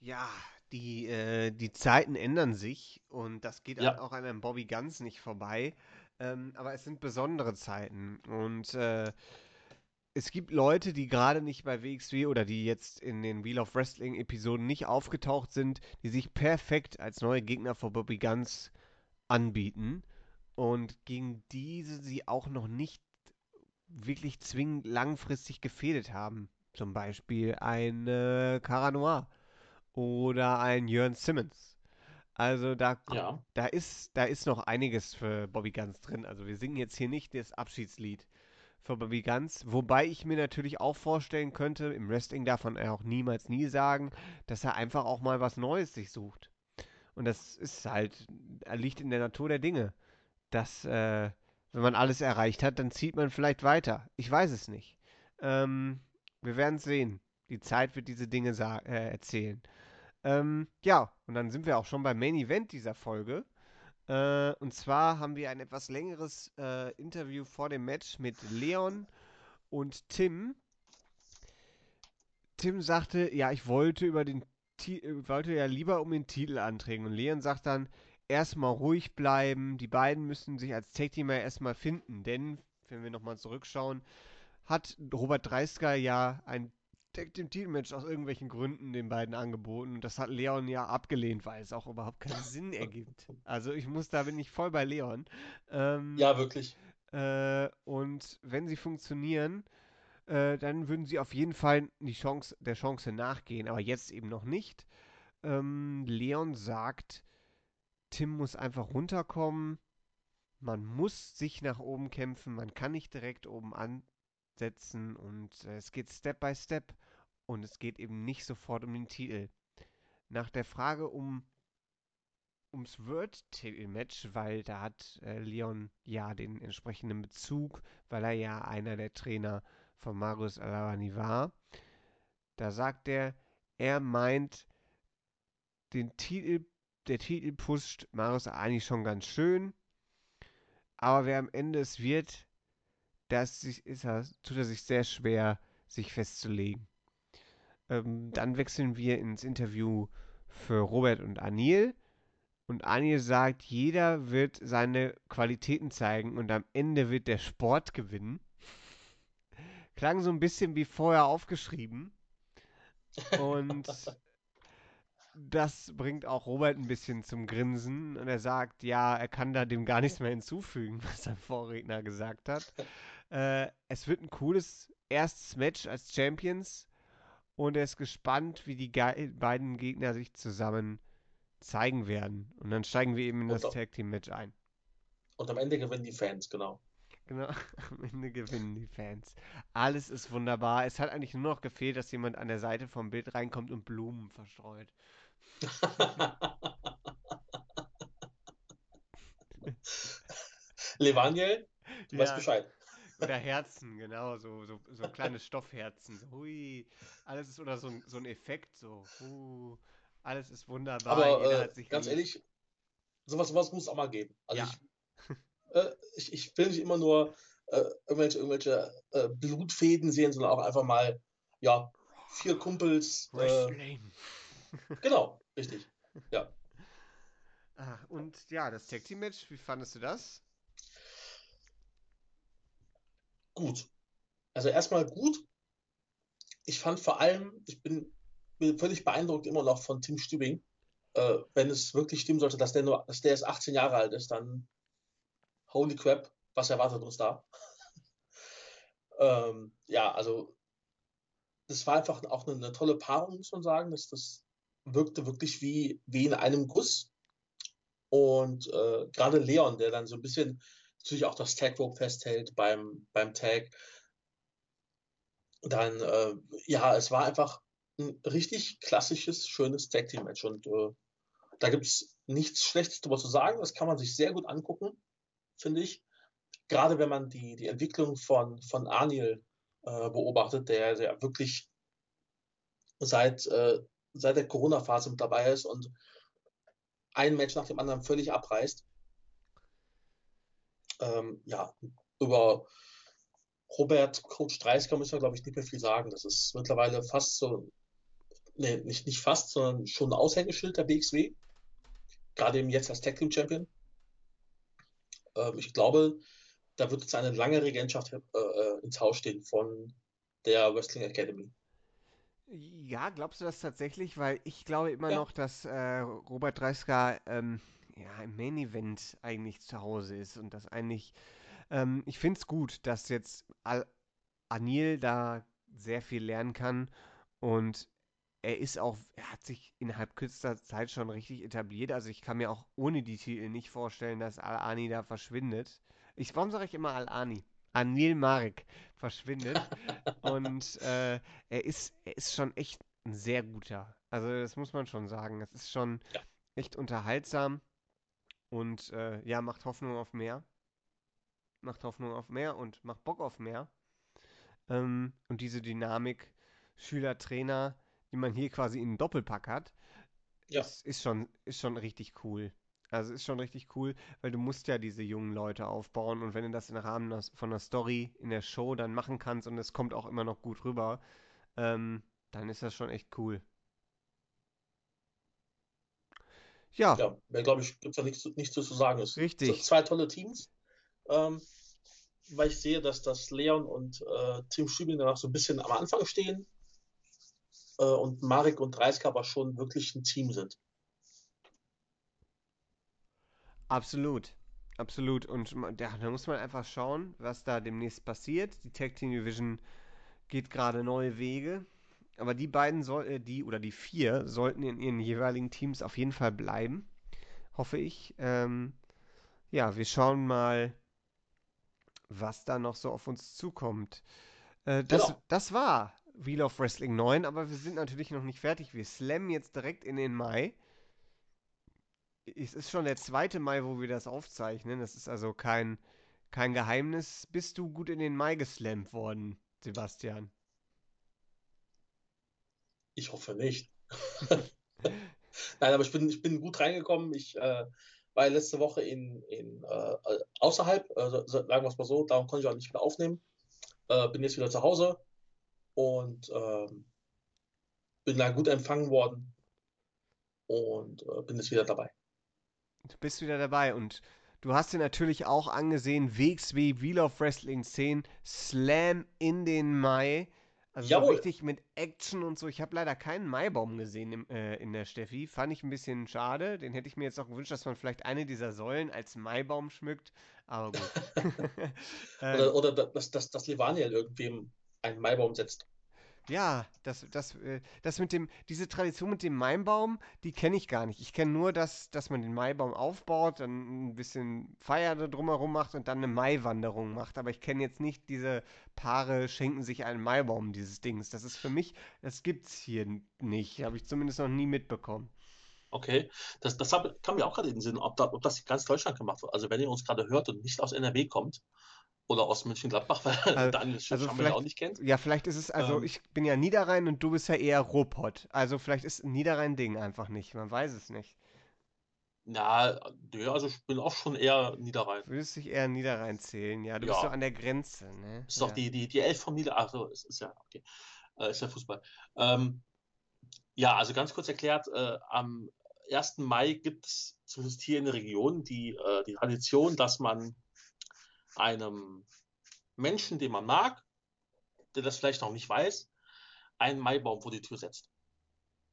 Ja, die Zeiten ändern sich und das geht ja auch an einem Bobby Gunns nicht vorbei. Aber es sind besondere Zeiten und es gibt Leute, die gerade nicht bei WXW oder die jetzt in den Wheel of Wrestling Episoden nicht aufgetaucht sind, die sich perfekt als neue Gegner für Bobby Gunns anbieten und gegen diese sie auch noch nicht wirklich zwingend langfristig gefädelt haben. Zum Beispiel ein Cara Noir oder ein Jörn Simmons. Also da ist noch einiges für Bobby Gunns drin. Also wir singen jetzt hier nicht das Abschiedslied für Bobby Gunns, wobei ich mir natürlich auch vorstellen könnte, im Wrestling darf man auch niemals nie sagen, dass er einfach auch mal was Neues sich sucht. Und das ist halt, liegt in der Natur der Dinge, dass wenn man alles erreicht hat, dann zieht man vielleicht weiter. Ich weiß es nicht. Wir werden es sehen. Die Zeit wird diese Dinge erzählen. Ja, und dann sind wir auch schon beim Main Event dieser Folge. Und zwar haben wir ein etwas längeres Interview vor dem Match mit Leon und Tim. Tim sagte, ja, ich wollte ja lieber um den Titel antreten. Und Leon sagt dann, erstmal ruhig bleiben. Die beiden müssen sich als Tag-Teamer erstmal finden. Denn, wenn wir nochmal zurückschauen, hat Robert Dreissker ja ein Tag-Team-Titel-Match aus irgendwelchen Gründen den beiden angeboten. Und das hat Leon ja abgelehnt, weil es auch überhaupt keinen Sinn ergibt. Also bin ich voll bei Leon. Ja, wirklich. Und wenn sie funktionieren, dann würden sie auf jeden Fall der Chance nachgehen. Aber jetzt eben noch nicht. Leon sagt, Tim muss einfach runterkommen. Man muss sich nach oben kämpfen. Man kann nicht direkt oben ansetzen. Und es geht Step by Step. Und es geht eben nicht sofort um den Titel. Nach der Frage ums World-Titel-Match, weil da hat Leon ja den entsprechenden Bezug, weil er ja einer der Trainer von Marius Al-Ani war. Da sagt er meint, der Titel pusht Marius Al-Ani schon ganz schön, aber wer am Ende es wird, tut er sich sehr schwer, sich festzulegen. Dann wechseln wir ins Interview für Robert und Anil. Und Anil sagt, jeder wird seine Qualitäten zeigen und am Ende wird der Sport gewinnen. Klang so ein bisschen wie vorher aufgeschrieben. Und das bringt auch Robert ein bisschen zum Grinsen. Und er sagt, ja, er kann da dem gar nichts mehr hinzufügen, was sein Vorredner gesagt hat. Es wird ein cooles erstes Match als Champions. Und er ist gespannt, wie die beiden Gegner sich zusammen zeigen werden. Und dann steigen wir eben in das Tag-Team-Match ein. Und am Ende gewinnen die Fans, genau. Genau, am Ende gewinnen die Fans. Alles ist wunderbar. Es hat eigentlich nur noch gefehlt, dass jemand an der Seite vom Bild reinkommt und Blumen verstreut. Levaniel, du weißt Bescheid. Oder Herzen, genau, so kleine Stoffherzen. Hui, alles ist oder so ein Effekt, so. Alles ist wunderbar. Aber hat sich ganz ehrlich, sowas muss es auch mal geben. Also ja. Ich will nicht immer nur irgendwelche Blutfäden sehen, sondern auch einfach mal, ja, vier Kumpels. Genau, richtig. Ja. Und ja, das Tag Team Match, wie fandest du das? Gut. Also erstmal gut. Ich fand vor allem, ich bin völlig beeindruckt immer noch von Tim Stübing. Wenn es wirklich stimmen sollte, dass der erst 18 Jahre alt ist, dann holy crap, was erwartet uns da? Ja, also das war einfach auch eine tolle Paarung, muss man sagen. Das wirkte wirklich wie in einem Guss. Und gerade Leon, der dann so ein bisschen natürlich auch das Tag-Rope festhält beim Tag. Dann, ja, es war einfach ein richtig klassisches, schönes Tag-Team-Match. Und da gibt es nichts Schlechtes drüber zu sagen. Das kann man sich sehr gut angucken, finde ich. Gerade wenn man die Entwicklung von Anil beobachtet, der wirklich seit der Corona-Phase mit dabei ist und ein Match nach dem anderen völlig abreißt. Ja, über Robert Coach Dreissker müssen wir, glaube ich, nicht mehr viel sagen. Das ist mittlerweile fast so, nee, nicht fast, sondern schon ein Aushängeschild der BXW. Gerade eben jetzt als Tag Team Champion. Ich glaube, da wird jetzt eine lange Regentschaft ins Haus stehen von der Wrestling Academy. Ja, glaubst du das tatsächlich? Weil ich glaube immer noch, dass Robert Dreissker im Main Event eigentlich zu Hause ist und das eigentlich, ich finde es gut, dass jetzt Anil da sehr viel lernen kann und er hat sich innerhalb kürzester Zeit schon richtig etabliert, also ich kann mir auch ohne die Titel nicht vorstellen, dass Al-Ani da verschwindet. Warum sage ich immer Al-Ani? Anil Marek verschwindet und er ist schon echt ein sehr guter. Also das muss man schon sagen. Es ist schon echt unterhaltsam und macht Hoffnung auf mehr. Macht Hoffnung auf mehr und macht Bock auf mehr. Und diese Dynamik Schüler-Trainer, die man hier quasi in einen Doppelpack hat, ist schon richtig cool. Also ist schon richtig cool, weil du musst ja diese jungen Leute aufbauen und wenn du das im Rahmen von der Story in der Show dann machen kannst und es kommt auch immer noch gut rüber, dann ist das schon echt cool. Ja, glaube ich, gibt es da nichts zu sagen. Es richtig. Sind zwei tolle Teams, weil ich sehe, dass das Leon und Tim Stübing danach so ein bisschen am Anfang stehen und Marek und Dreissker aber schon wirklich ein Team sind. Absolut, absolut. Und da muss man einfach schauen, was da demnächst passiert. Die Tag Team Division geht gerade neue Wege. Aber die beiden, die vier, sollten in ihren jeweiligen Teams auf jeden Fall bleiben. Hoffe ich. Wir schauen mal, was da noch so auf uns zukommt. Das war Wheel of Wrestling 9, aber wir sind natürlich noch nicht fertig. Wir slammen jetzt direkt in den Mai. Es ist schon der 2. Mai, wo wir das aufzeichnen. Das ist also kein Geheimnis. Bist du gut in den Mai geslammt worden, Sebastian? Ich hoffe nicht. Nein, aber ich bin gut reingekommen. Ich war letzte Woche in außerhalb, sagen wir es mal so, darum konnte ich auch nicht mehr aufnehmen. Bin jetzt wieder zu Hause und bin da gut empfangen worden und bin jetzt wieder dabei. Du bist wieder dabei und du hast dir natürlich auch angesehen, WXW Wheel of Wrestling 10, Slam in den Mai. Also so richtig mit Action und so. Ich habe leider keinen Maibaum gesehen in der Steffi. Fand ich ein bisschen schade. Den hätte ich mir jetzt auch gewünscht, dass man vielleicht eine dieser Säulen als Maibaum schmückt. Aber gut. Oder dass Levaniel irgendwem einen Maibaum setzt. Ja, das mit diese Tradition mit dem Maibaum, die kenne ich gar nicht. Ich kenne nur, dass man den Maibaum aufbaut, dann ein bisschen Feier da drumherum macht und dann eine Maiwanderung macht. Aber ich kenne jetzt nicht diese Paare schenken sich einen Maibaum dieses Dings. Das ist für mich, das gibt's hier nicht. Habe ich zumindest noch nie mitbekommen. Okay, das kam mir auch gerade in den Sinn, ob das in ganz Deutschland gemacht wird. Also wenn ihr uns gerade hört und nicht aus NRW kommt, oder aus München-Gladbach, weil Daniel Schiff auch nicht kennt. Ja, vielleicht ist es, ich bin ja Niederrhein und du bist ja eher Ruhrpott. Also vielleicht ist Niederrhein-Ding einfach nicht, man weiß es nicht. Na, also ich bin auch schon eher Niederrhein. Du würdest dich eher Niederrhein zählen, ja, du bist doch an der Grenze, ne? Ist doch die Elf vom Niederrhein, also ist ja, okay, ist ja Fußball. Ja, also ganz kurz erklärt, am 1. Mai gibt es zumindest hier in der Region die Tradition, dass man einem Menschen, den man mag, der das vielleicht noch nicht weiß, einen Maibaum vor die Tür setzt.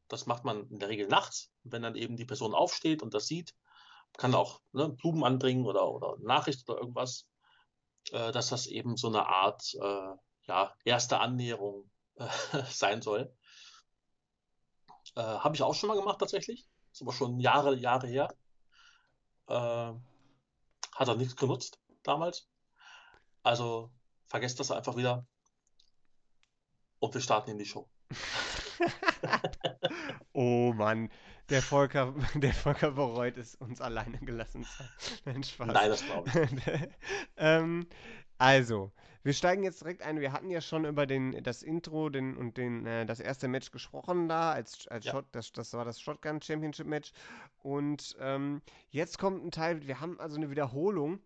Das macht man in der Regel nachts, wenn dann eben die Person aufsteht und das sieht, kann auch Blumen anbringen oder Nachricht oder irgendwas, dass das eben so eine Art erste Annäherung sein soll. Habe ich auch schon mal gemacht tatsächlich, ist aber schon Jahre her. hat er nichts genutzt damals. Also vergesst das einfach wieder und wir starten in die Show. Oh Mann, der Volker bereut es, uns alleine gelassen zu haben. Nein, das glaube ich. Also, wir steigen jetzt direkt ein. Wir hatten ja schon über das Intro und das erste Match gesprochen da, als Shot, das war das Shotgun Championship Match. Und jetzt kommt ein Teil, wir haben also eine Wiederholung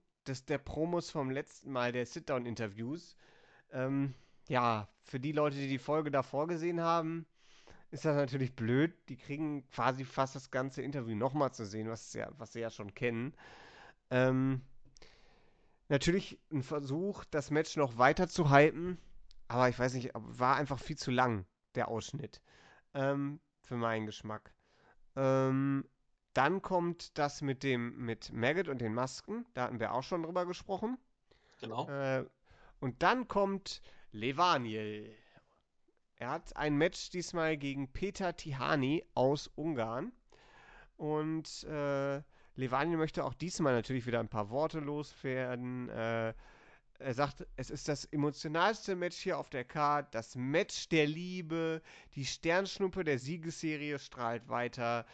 der Promos vom letzten Mal, der Sit-Down-Interviews. Ja, für die Leute, die die Folge davor gesehen haben, ist das natürlich blöd. Die kriegen quasi fast das ganze Interview nochmal zu sehen, was sie ja schon kennen. Natürlich ein Versuch, das Match noch weiter zu hypen, aber ich weiß nicht, war einfach viel zu lang, der Ausschnitt. Für meinen Geschmack. Dann kommt das mit Maggot und den Masken. Da hatten wir auch schon drüber gesprochen. Genau. Und dann kommt Levaniel. Er hat ein Match diesmal gegen Peter Tihani aus Ungarn. Und Levaniel möchte auch diesmal natürlich wieder ein paar Worte loswerden. Er sagt, es ist das emotionalste Match hier auf der Card. Das Match der Liebe. Die Sternschnuppe der Siegesserie strahlt weiter.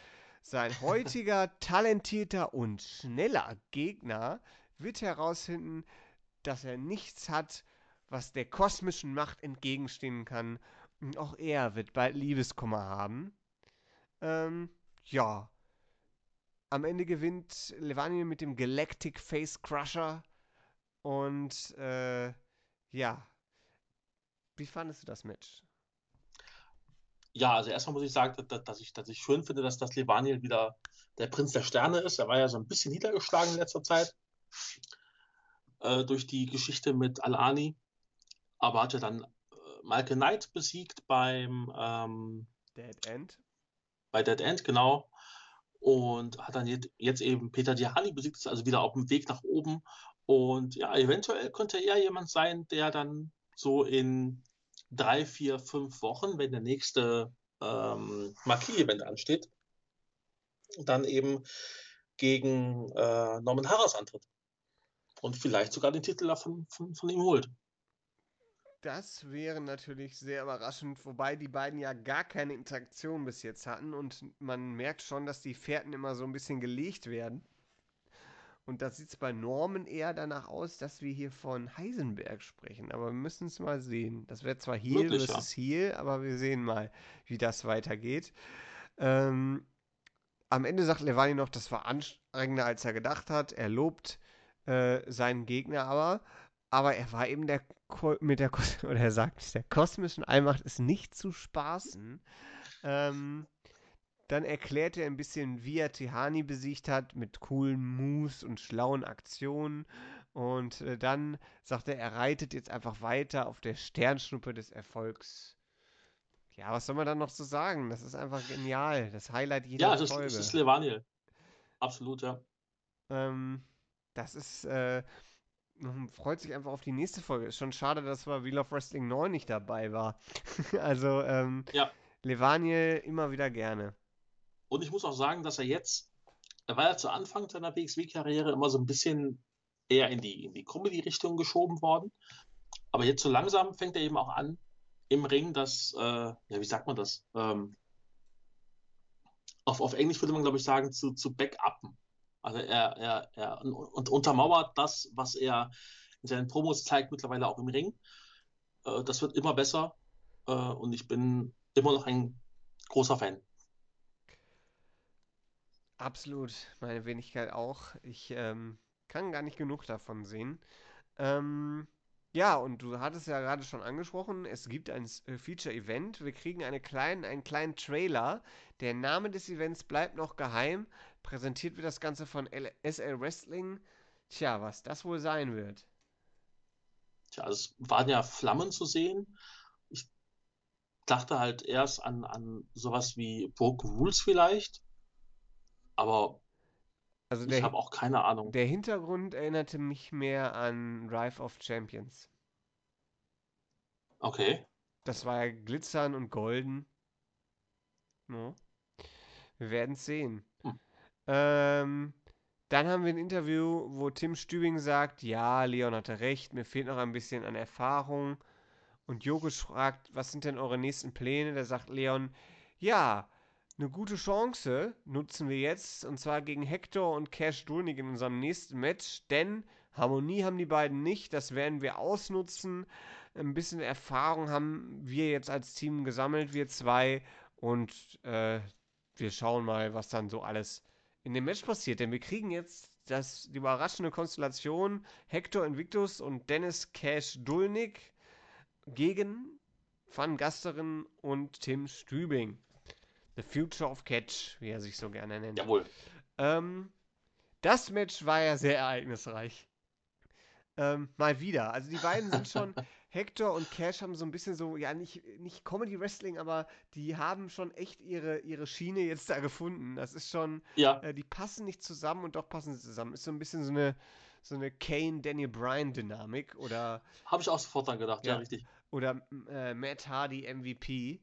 Sein heutiger, talentierter und schneller Gegner wird herausfinden, dass er nichts hat, was der kosmischen Macht entgegenstehen kann. Und auch er wird bald Liebeskummer haben. Ja. Am Ende gewinnt Levaniel mit dem Galactic Face Crusher. Und, ja. Wie fandest du das Match? Ja, also erstmal muss ich sagen, dass ich schön finde, dass das Levaniel wieder der Prinz der Sterne ist. Er war ja so ein bisschen niedergeschlagen in letzter Zeit durch die Geschichte mit Al-Ani. Aber hat ja dann Michael Knight besiegt beim Dead End. Bei Dead End, genau. Und hat dann jetzt eben Peter Tihani besiegt, ist also wieder auf dem Weg nach oben. Und ja, eventuell könnte er jemand sein, der dann so in 3, 4, 5 Wochen, wenn der nächste Marquis-Event ansteht, dann eben gegen Norman Harras antritt und vielleicht sogar den Titel davon von ihm holt. Das wäre natürlich sehr überraschend, wobei die beiden ja gar keine Interaktion bis jetzt hatten und man merkt schon, dass die Fährten immer so ein bisschen gelegt werden. Und das sieht es bei Norman eher danach aus, dass wir hier von Heisenberg sprechen. Aber wir müssen es mal sehen. Das wäre zwar Heel versus Heel, aber wir sehen mal, wie das weitergeht. Am Ende sagt Levaniel noch, das war anstrengender, als er gedacht hat. Er lobt seinen Gegner aber er war eben der kosmischen Allmacht ist nicht zu spaßen. Dann erklärt er ein bisschen, wie er Tihani besiegt hat, mit coolen Moves und schlauen Aktionen. Und dann sagt er reitet jetzt einfach weiter auf der Sternschnuppe des Erfolgs. Ja, was soll man dann noch so sagen? Das ist einfach genial. Das Highlight jeder Folge. Ja, das ist Levaniel. Absolut, ja. Das ist... Man freut sich einfach auf die nächste Folge. Ist schon schade, dass bei Wheel of Wrestling 9 nicht dabei war. Also, ja. Levaniel immer wieder gerne. Und ich muss auch sagen, dass er war ja zu Anfang seiner WXW-Karriere immer so ein bisschen eher in die Comedy-Richtung geschoben worden. Aber jetzt so langsam fängt er eben auch an, im Ring das, wie sagt man das? Auf Englisch würde man, glaube ich, sagen, zu backuppen. Also er und untermauert das, was er in seinen Promos zeigt, mittlerweile auch im Ring. Das wird immer besser und ich bin immer noch ein großer Fan. Absolut, meine Wenigkeit auch. Ich kann gar nicht genug davon sehen. Ja, und du hattest ja gerade schon angesprochen, es gibt ein Feature-Event. Wir kriegen einen kleinen Trailer. Der Name des Events bleibt noch geheim. Präsentiert wird das Ganze von SL Wrestling. Tja, was das wohl sein wird. Tja, es waren ja Flammen zu sehen. Ich dachte halt erst an sowas wie Burg Rules vielleicht. Aber also ich habe auch keine Ahnung. Der Hintergrund erinnerte mich mehr an Drive of Champions. Okay. Das war ja glitzern und golden. No. Wir werden es sehen. Dann haben wir ein Interview, wo Tim Stübing sagt, ja, Leon hatte recht, mir fehlt noch ein bisschen an Erfahrung. Und Jokic fragt, was sind denn eure nächsten Pläne? Da sagt Leon, ja, eine gute Chance nutzen wir jetzt, und zwar gegen Hector und Cash Dullnig in unserem nächsten Match, denn Harmonie haben die beiden nicht, das werden wir ausnutzen. Ein bisschen Erfahrung haben wir jetzt als Team gesammelt, wir zwei, und wir schauen mal, was dann so alles in dem Match passiert, denn wir kriegen jetzt die überraschende Konstellation Hector Invictus und Dennis Cash Dullnig gegen Van Gasteren und Tim Stübing. The Future of Catch, wie er sich so gerne nennt. Jawohl. Das Match war ja sehr ereignisreich. Mal wieder. Also die beiden sind schon, Hector und Cash haben so ein bisschen so, ja nicht Comedy-Wrestling, aber die haben schon echt ihre Schiene jetzt da gefunden. Das ist schon, ja. Die passen nicht zusammen und doch passen sie zusammen. Ist so ein bisschen so eine Kane-Daniel-Bryan-Dynamik oder... Habe ich auch sofort dran gedacht, ja richtig. Oder Matt Hardy MVP.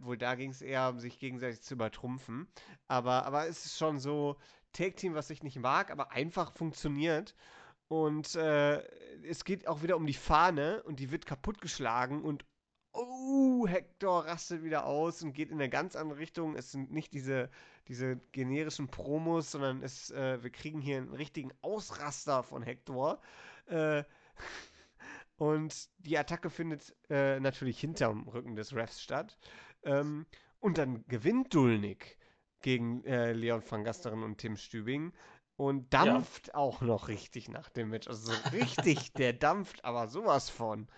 Wohl da ging es eher, um sich gegenseitig zu übertrumpfen. Aber es ist schon so Tag-Team, was ich nicht mag, aber einfach funktioniert. Und es geht auch wieder um die Fahne und die wird kaputtgeschlagen und Hector rastet wieder aus und geht in eine ganz andere Richtung. Es sind nicht diese generischen Promos, sondern wir kriegen hier einen richtigen Ausraster von Hector. Und die Attacke findet natürlich hinterm Rücken des Refs statt. Und dann gewinnt Dullnig gegen Leon Van Gasteren und Tim Stübing und dampft auch noch richtig nach dem Match. Also so richtig, der dampft aber sowas von.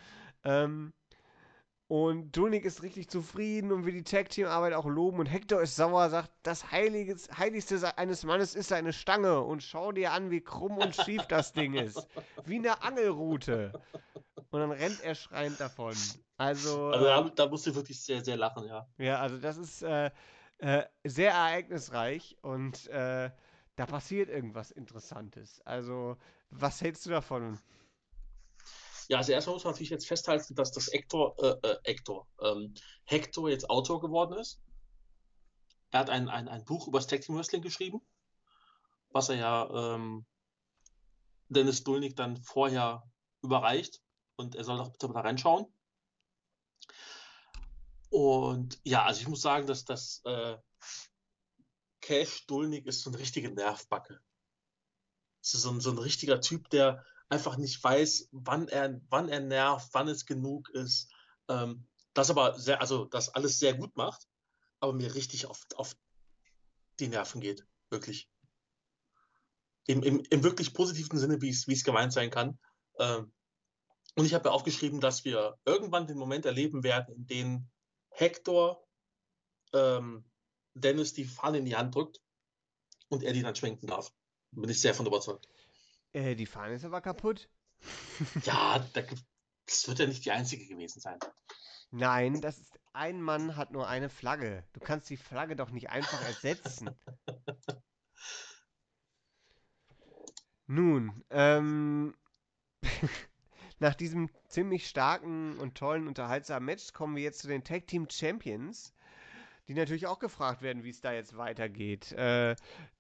Und Dullnig ist richtig zufrieden und will die Tag-Team-Arbeit auch loben. Und Hector ist sauer, sagt, das Heiligste eines Mannes ist seine Stange. Und schau dir an, wie krumm und schief das Ding ist. Wie eine Angelrute. Und dann rennt er schreiend davon. Also da musst du wirklich sehr, sehr lachen, ja. Ja, also das ist sehr ereignisreich und da passiert irgendwas Interessantes. Also, was hältst du davon? Ja, also erstmal muss man natürlich jetzt festhalten, dass das Hector jetzt Autor geworden ist. Er hat ein Buch über das Tag Team Wrestling geschrieben, was er ja Dennis Dullnig dann vorher überreicht. Und er soll doch bitte mal da reinschauen. Und ja, also ich muss sagen, dass das Cash Dullnig ist so eine richtige Nervbacke. Das ist so ein richtiger Typ, der einfach nicht weiß, wann er nervt, wann es genug ist. Das aber das alles sehr gut macht, aber mir richtig auf die Nerven geht. Wirklich. Im wirklich positiven Sinne, wie es gemeint sein kann. Und ich habe ja aufgeschrieben, dass wir irgendwann den Moment erleben werden, in dem Hector Dennis die Fahne in die Hand drückt und er die dann schwenken darf. Bin ich sehr von überzeugt. Die Fahne ist aber kaputt. Ja, das wird ja nicht die einzige gewesen sein. Nein, ein Mann hat nur eine Flagge. Du kannst die Flagge doch nicht einfach ersetzen. Nun, nach diesem ziemlich starken und tollen, unterhaltsamen Match kommen wir jetzt zu den Tag Team Champions, die natürlich auch gefragt werden, wie es da jetzt weitergeht.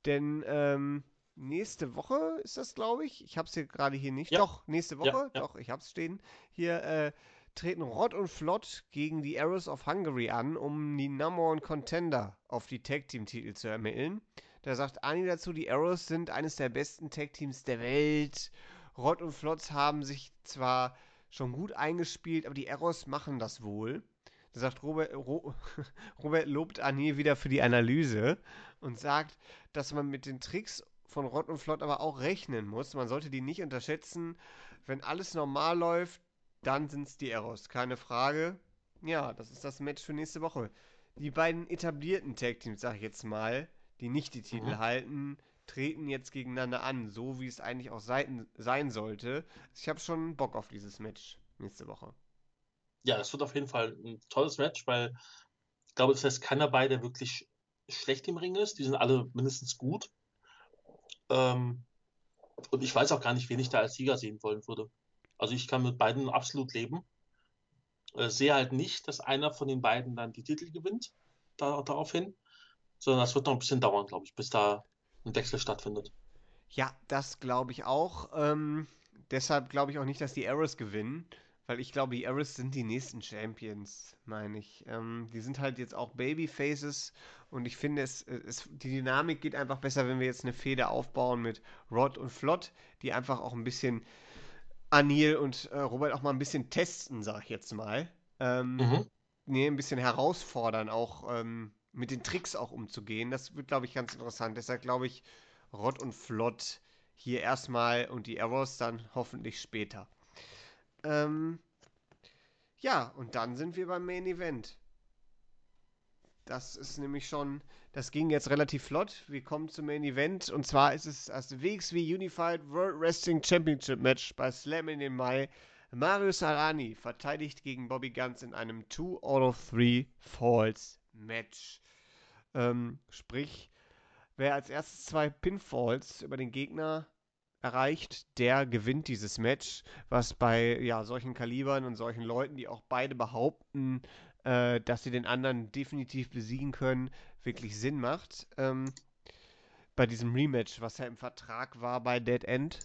Denn nächste Woche ist das, glaube ich. Ich habe es hier gerade hier nicht. Ja. Doch, nächste Woche. Ja, ja. Doch, ich habe es stehen. Hier treten Rod und Flott gegen die Arrows of Hungary an, um die Number One Contender auf die Tag Team Titel zu ermitteln. Da sagt Ani dazu, die Arrows sind eines der besten Tag Teams der Welt. Rod und Flotz haben sich zwar schon gut eingespielt, aber die Arrows machen das wohl. Da sagt Robert lobt Ani wieder für die Analyse und sagt, dass man mit den Tricks von Rod und Flott aber auch rechnen muss. Man sollte die nicht unterschätzen. Wenn alles normal läuft, dann sind es die Arrows. Keine Frage. Ja, das ist das Match für nächste Woche. Die beiden etablierten Tag-Teams, sag ich jetzt mal, die nicht die Titel halten, treten jetzt gegeneinander an, so wie es eigentlich auch sein sollte. Ich habe schon Bock auf dieses Match nächste Woche. Ja, das wird auf jeden Fall ein tolles Match, weil ich glaube, es ist keiner bei, der wirklich schlecht im Ring ist. Die sind alle mindestens gut. Und ich weiß auch gar nicht, wen ich da als Sieger sehen wollen würde. Also ich kann mit beiden absolut leben. Sehe halt nicht, dass einer von den beiden dann die Titel gewinnt, daraufhin, sondern das wird noch ein bisschen dauern, glaube ich, bis da ein Wechsel stattfindet. Ja, das glaube ich auch. Deshalb glaube ich auch nicht, dass die Arrows gewinnen, weil ich glaube, die Arrows sind die nächsten Champions, meine ich. Die sind halt jetzt auch Babyfaces und ich finde, die Dynamik geht einfach besser, wenn wir jetzt eine Fehde aufbauen mit Rod und Flott, die einfach auch ein bisschen Anil und Robert auch mal ein bisschen testen, sag ich jetzt mal. Ein bisschen herausfordern, auch mit den Tricks auch umzugehen. Das wird, glaube ich, ganz interessant. Deshalb glaube ich, Rod und Flott hier erstmal und die Arrows dann hoffentlich später. Ja, und dann sind wir beim Main Event. Das ist nämlich schon, das ging jetzt relativ flott. Wir kommen zum Main Event und zwar ist es das WXW Unified World Wrestling Championship Match bei Slam in den Mai. Marius Al-Ani verteidigt gegen Bobby Gunns in einem 2 out of 3 Falls Match. Sprich, wer als erstes 2 Pinfalls über den Gegner erreicht, der gewinnt dieses Match, was bei solchen Kalibern und solchen Leuten, die auch beide behaupten, dass sie den anderen definitiv besiegen können, wirklich Sinn macht. Bei diesem Rematch, was ja im Vertrag war bei Dead End.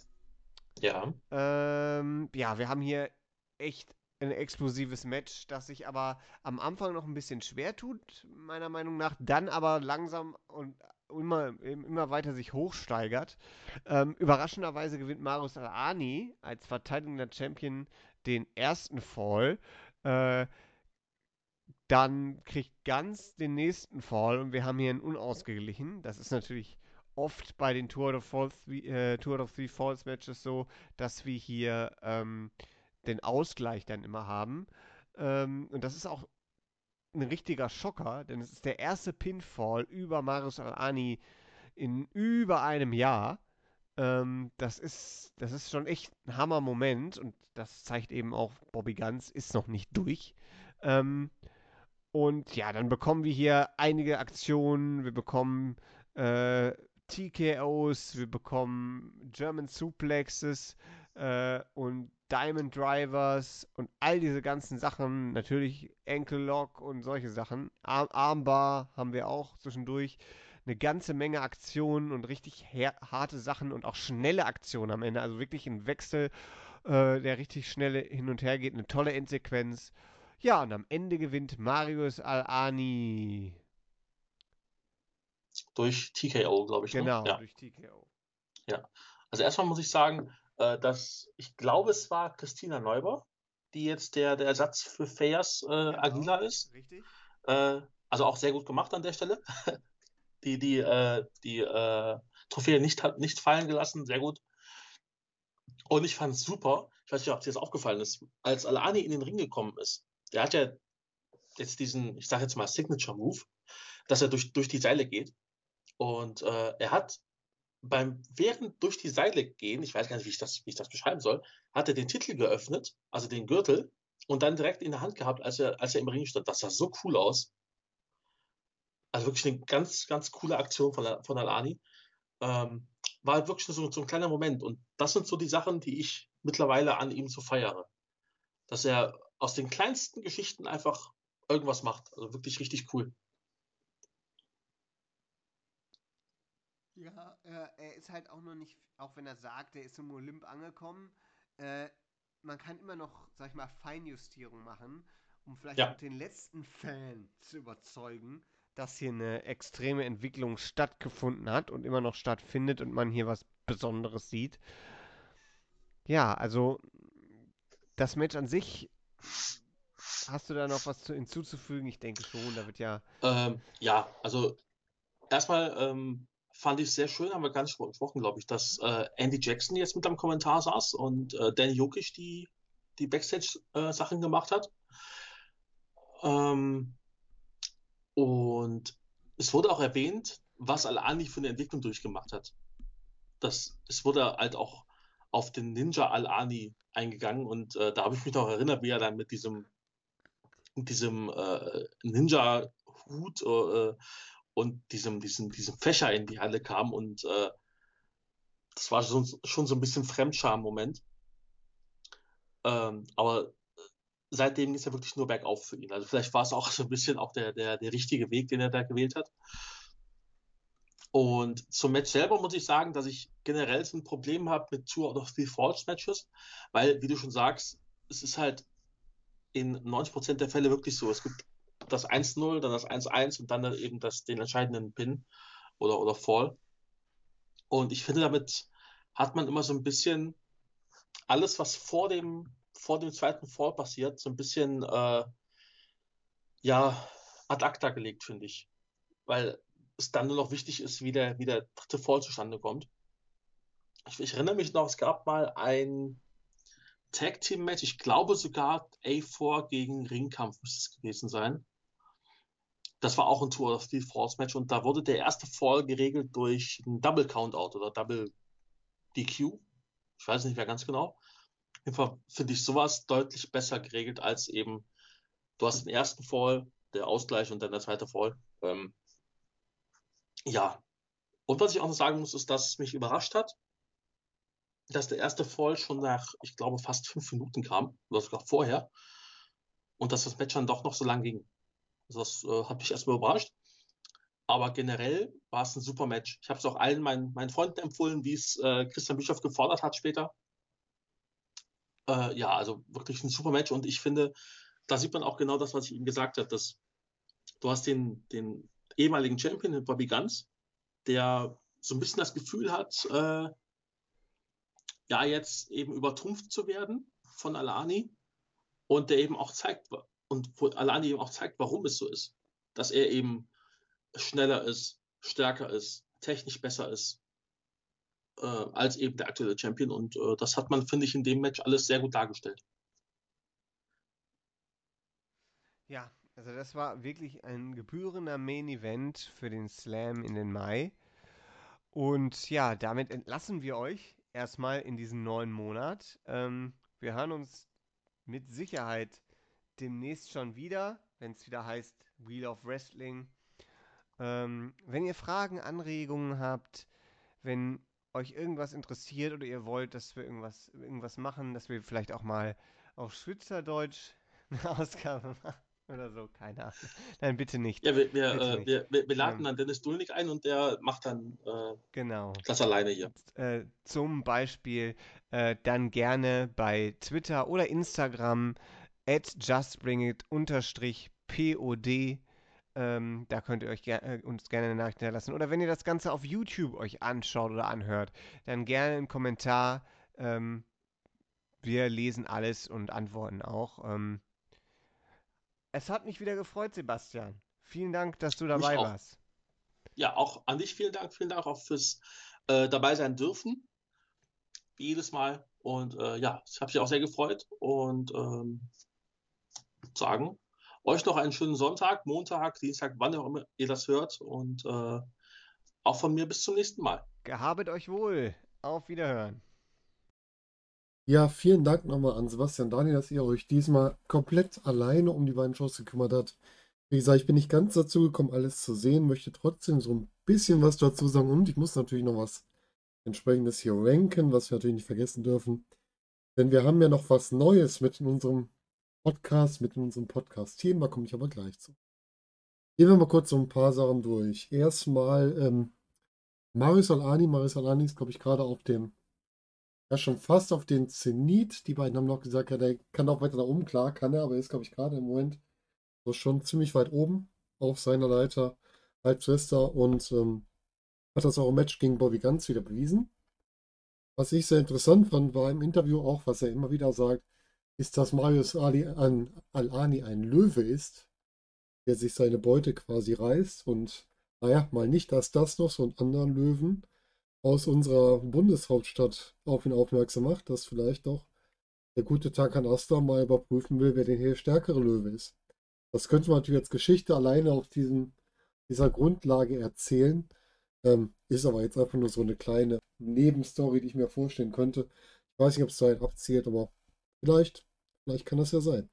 Ja. Wir haben hier echt ein explosives Match, das sich aber am Anfang noch ein bisschen schwer tut, meiner Meinung nach, dann aber langsam und immer weiter sich hochsteigert. Überraschenderweise gewinnt Marius Al-Ani als verteidigender Champion den ersten Fall. Dann kriegt Gunns den nächsten Fall und wir haben hier einen unausgeglichen. Das ist natürlich oft bei den 2 out of 3 Falls Matches so, dass wir hier den Ausgleich dann immer haben. Und das ist auch ein richtiger Schocker, denn es ist der erste Pinfall über Marius Al-Ani in über einem Jahr. Das ist schon echt ein Hammer-Moment und das zeigt eben auch, Bobby Gunns ist noch nicht durch. Und ja, dann bekommen wir hier einige Aktionen, wir bekommen TKOs, wir bekommen German Suplexes und Diamond Drivers und all diese ganzen Sachen, natürlich Ankle Lock und solche Sachen. Armbar haben wir auch zwischendurch. Eine ganze Menge Aktionen und richtig harte Sachen und auch schnelle Aktionen am Ende. Also wirklich ein Wechsel, der richtig schnell hin und her geht. Eine tolle Endsequenz. Ja, und am Ende gewinnt Marius Al-Ani. Durch TKO, glaube ich. Genau, ne? Ja. Durch TKO. Ja, also erstmal muss ich sagen, dass ich glaube, es war Christina Neuber, die jetzt der Ersatz für Fayas Aguila ist. Richtig. Also auch sehr gut gemacht an der Stelle. die Trophäe nicht fallen gelassen, sehr gut. Und ich fand es super, ich weiß nicht, ob es dir jetzt aufgefallen ist, als Al-Ani in den Ring gekommen ist, der hat ja jetzt diesen, ich sage jetzt mal Signature-Move, dass er durch die Seile geht. Und er hat während durch die Seile gehen, ich weiß gar nicht, wie ich das beschreiben soll, hat er den Titel geöffnet, also den Gürtel, und dann direkt in der Hand gehabt, als er im Ring stand. Das sah so cool aus. Also wirklich eine ganz, ganz coole Aktion von Al-Ani. War halt wirklich so ein kleiner Moment. Und das sind so die Sachen, die ich mittlerweile an ihm so feiere. Dass er aus den kleinsten Geschichten einfach irgendwas macht. Also wirklich richtig cool. Ja, er ist halt auch noch nicht, auch wenn er sagt, er ist im Olymp angekommen, man kann immer noch, sag ich mal, Feinjustierung machen, um vielleicht auch den letzten Fan zu überzeugen, dass hier eine extreme Entwicklung stattgefunden hat und immer noch stattfindet und man hier was Besonderes sieht. Ja, also das Match an sich, hast du da noch was hinzuzufügen? Ich denke schon, da wird ja... also erstmal... fand ich sehr schön, haben wir gar nicht besprochen, glaube ich, dass Andy Jackson jetzt mit am Kommentar saß und Danny Jokic die Backstage-Sachen gemacht hat. Und es wurde auch erwähnt, was Al-Ani für eine Entwicklung durchgemacht hat. Es wurde halt auch auf den Ninja Al-Ani eingegangen und da habe ich mich noch erinnert, wie er dann mit diesem Ninja-Hut und diesem Fächer in die Halle kam und das war schon so ein bisschen Fremdscham-Moment. Aber seitdem ist ja wirklich nur bergauf für ihn. Also vielleicht war es auch so ein bisschen auch der richtige Weg, den er da gewählt hat. Und zum Match selber muss ich sagen, dass ich generell so ein Problem habe mit Two Out of Three Falls Matches, weil, wie du schon sagst, es ist halt in 90% der Fälle wirklich so. Es gibt das 1-0, dann das 1-1 und dann eben den entscheidenden Pin oder Fall. Und ich finde, damit hat man immer so ein bisschen alles, was vor dem zweiten Fall passiert, so ein bisschen ad acta gelegt, finde ich. Weil es dann nur noch wichtig ist, wie der dritte Fall zustande kommt. Ich erinnere mich noch, es gab mal ein Tag-Team-Match, ich glaube sogar A4 gegen Ringkampf müsste es gewesen sein. Das war auch ein 2-3-Falls-Match und da wurde der erste Fall geregelt durch einen Double-Countout oder Double-DQ. Ich weiß nicht mehr ganz genau. Auf jeden Fall finde ich sowas deutlich besser geregelt als eben, du hast den ersten Fall, der Ausgleich und dann der zweite Fall. Und was ich auch noch sagen muss, ist, dass es mich überrascht hat, dass der erste Fall schon nach, ich glaube, fast 5 Minuten kam, oder sogar vorher, und dass das Match dann doch noch so lang ging. Also das hat mich erstmal überrascht. Aber generell war es ein super Match. Ich habe es auch allen meinen Freunden empfohlen, wie es Christian Bischoff gefordert hat später. Also wirklich ein super Match. Und ich finde, da sieht man auch genau das, was ich eben gesagt habe, dass du hast den ehemaligen Champion, Bobby Gunns, der so ein bisschen das Gefühl hat, jetzt eben übertrumpft zu werden von Al-Ani und der eben auch zeigt, und wo Al-Ani eben auch zeigt, warum es so ist. Dass er eben schneller ist, stärker ist, technisch besser ist als eben der aktuelle Champion und das hat man, finde ich, in dem Match alles sehr gut dargestellt. Ja, also das war wirklich ein gebührender Main-Event für den Slam in den Mai und ja, damit entlassen wir euch erstmal in diesem neuen Monat. Wir hören uns mit Sicherheit demnächst schon wieder, wenn es wieder heißt Wheel of Wrestling. Wenn ihr Fragen, Anregungen habt, wenn euch irgendwas interessiert oder ihr wollt, dass wir irgendwas machen, dass wir vielleicht auch mal auf Schweizerdeutsch eine Ausgabe machen oder so, keine Ahnung. Nein, bitte nicht. Ja, wir laden dann Dennis Dullnig ein und der macht dann das alleine hier. Zum Beispiel dann gerne bei Twitter oder Instagram @justbringit_pod. Da könnt ihr uns gerne eine Nachricht hinterlassen. Oder wenn ihr das Ganze auf YouTube euch anschaut oder anhört, dann gerne einen Kommentar. Wir lesen alles und antworten auch. Es hat mich wieder gefreut, Sebastian. Vielen Dank, dass du dabei warst. Ja, auch an dich vielen Dank. Vielen Dank auch fürs dabei sein dürfen. Wie jedes Mal. Und ich habe mich auch sehr gefreut. Und sagen... Euch noch einen schönen Sonntag, Montag, Dienstag, wann auch immer ihr das hört. Und auch von mir bis zum nächsten Mal. Gehabet euch wohl. Auf Wiederhören. Ja, vielen Dank nochmal an Sebastian Daniel, dass ihr euch diesmal komplett alleine um die beiden Shows gekümmert habt. Wie gesagt, ich bin nicht ganz dazu gekommen, alles zu sehen, möchte trotzdem so ein bisschen was dazu sagen. Und ich muss natürlich noch was Entsprechendes hier ranken, was wir natürlich nicht vergessen dürfen. Denn wir haben ja noch was Neues mit unserem Podcast-Thema komme ich aber gleich zu. Gehen wir mal kurz so ein paar Sachen durch. Erstmal Marius Al-Ani. Marius Al-Ani ist, glaube ich, gerade schon fast auf den Zenit. Die beiden haben noch gesagt, ja, der kann auch weiter nach oben. Klar kann er, aber er ist, glaube ich, gerade im Moment so schon ziemlich weit oben auf seiner Leiter als Schwester und hat das auch im Match gegen Bobby Gunns wieder bewiesen. Was ich sehr interessant fand, war im Interview auch, was er immer wieder sagt, ist, dass Marius Al-Ani ein Löwe ist, der sich seine Beute quasi reißt. Und naja, mal nicht, dass das noch so einen anderen Löwen aus unserer Bundeshauptstadt auf ihn aufmerksam macht, dass vielleicht doch der gute Tarkan Aslan mal überprüfen will, wer denn hier stärkere Löwe ist. Das könnte man natürlich als Geschichte alleine auf dieser Grundlage erzählen. Ist aber jetzt einfach nur so eine kleine Nebenstory, die ich mir vorstellen könnte. Ich weiß nicht, ob es da abzielt, aber vielleicht kann das ja sein.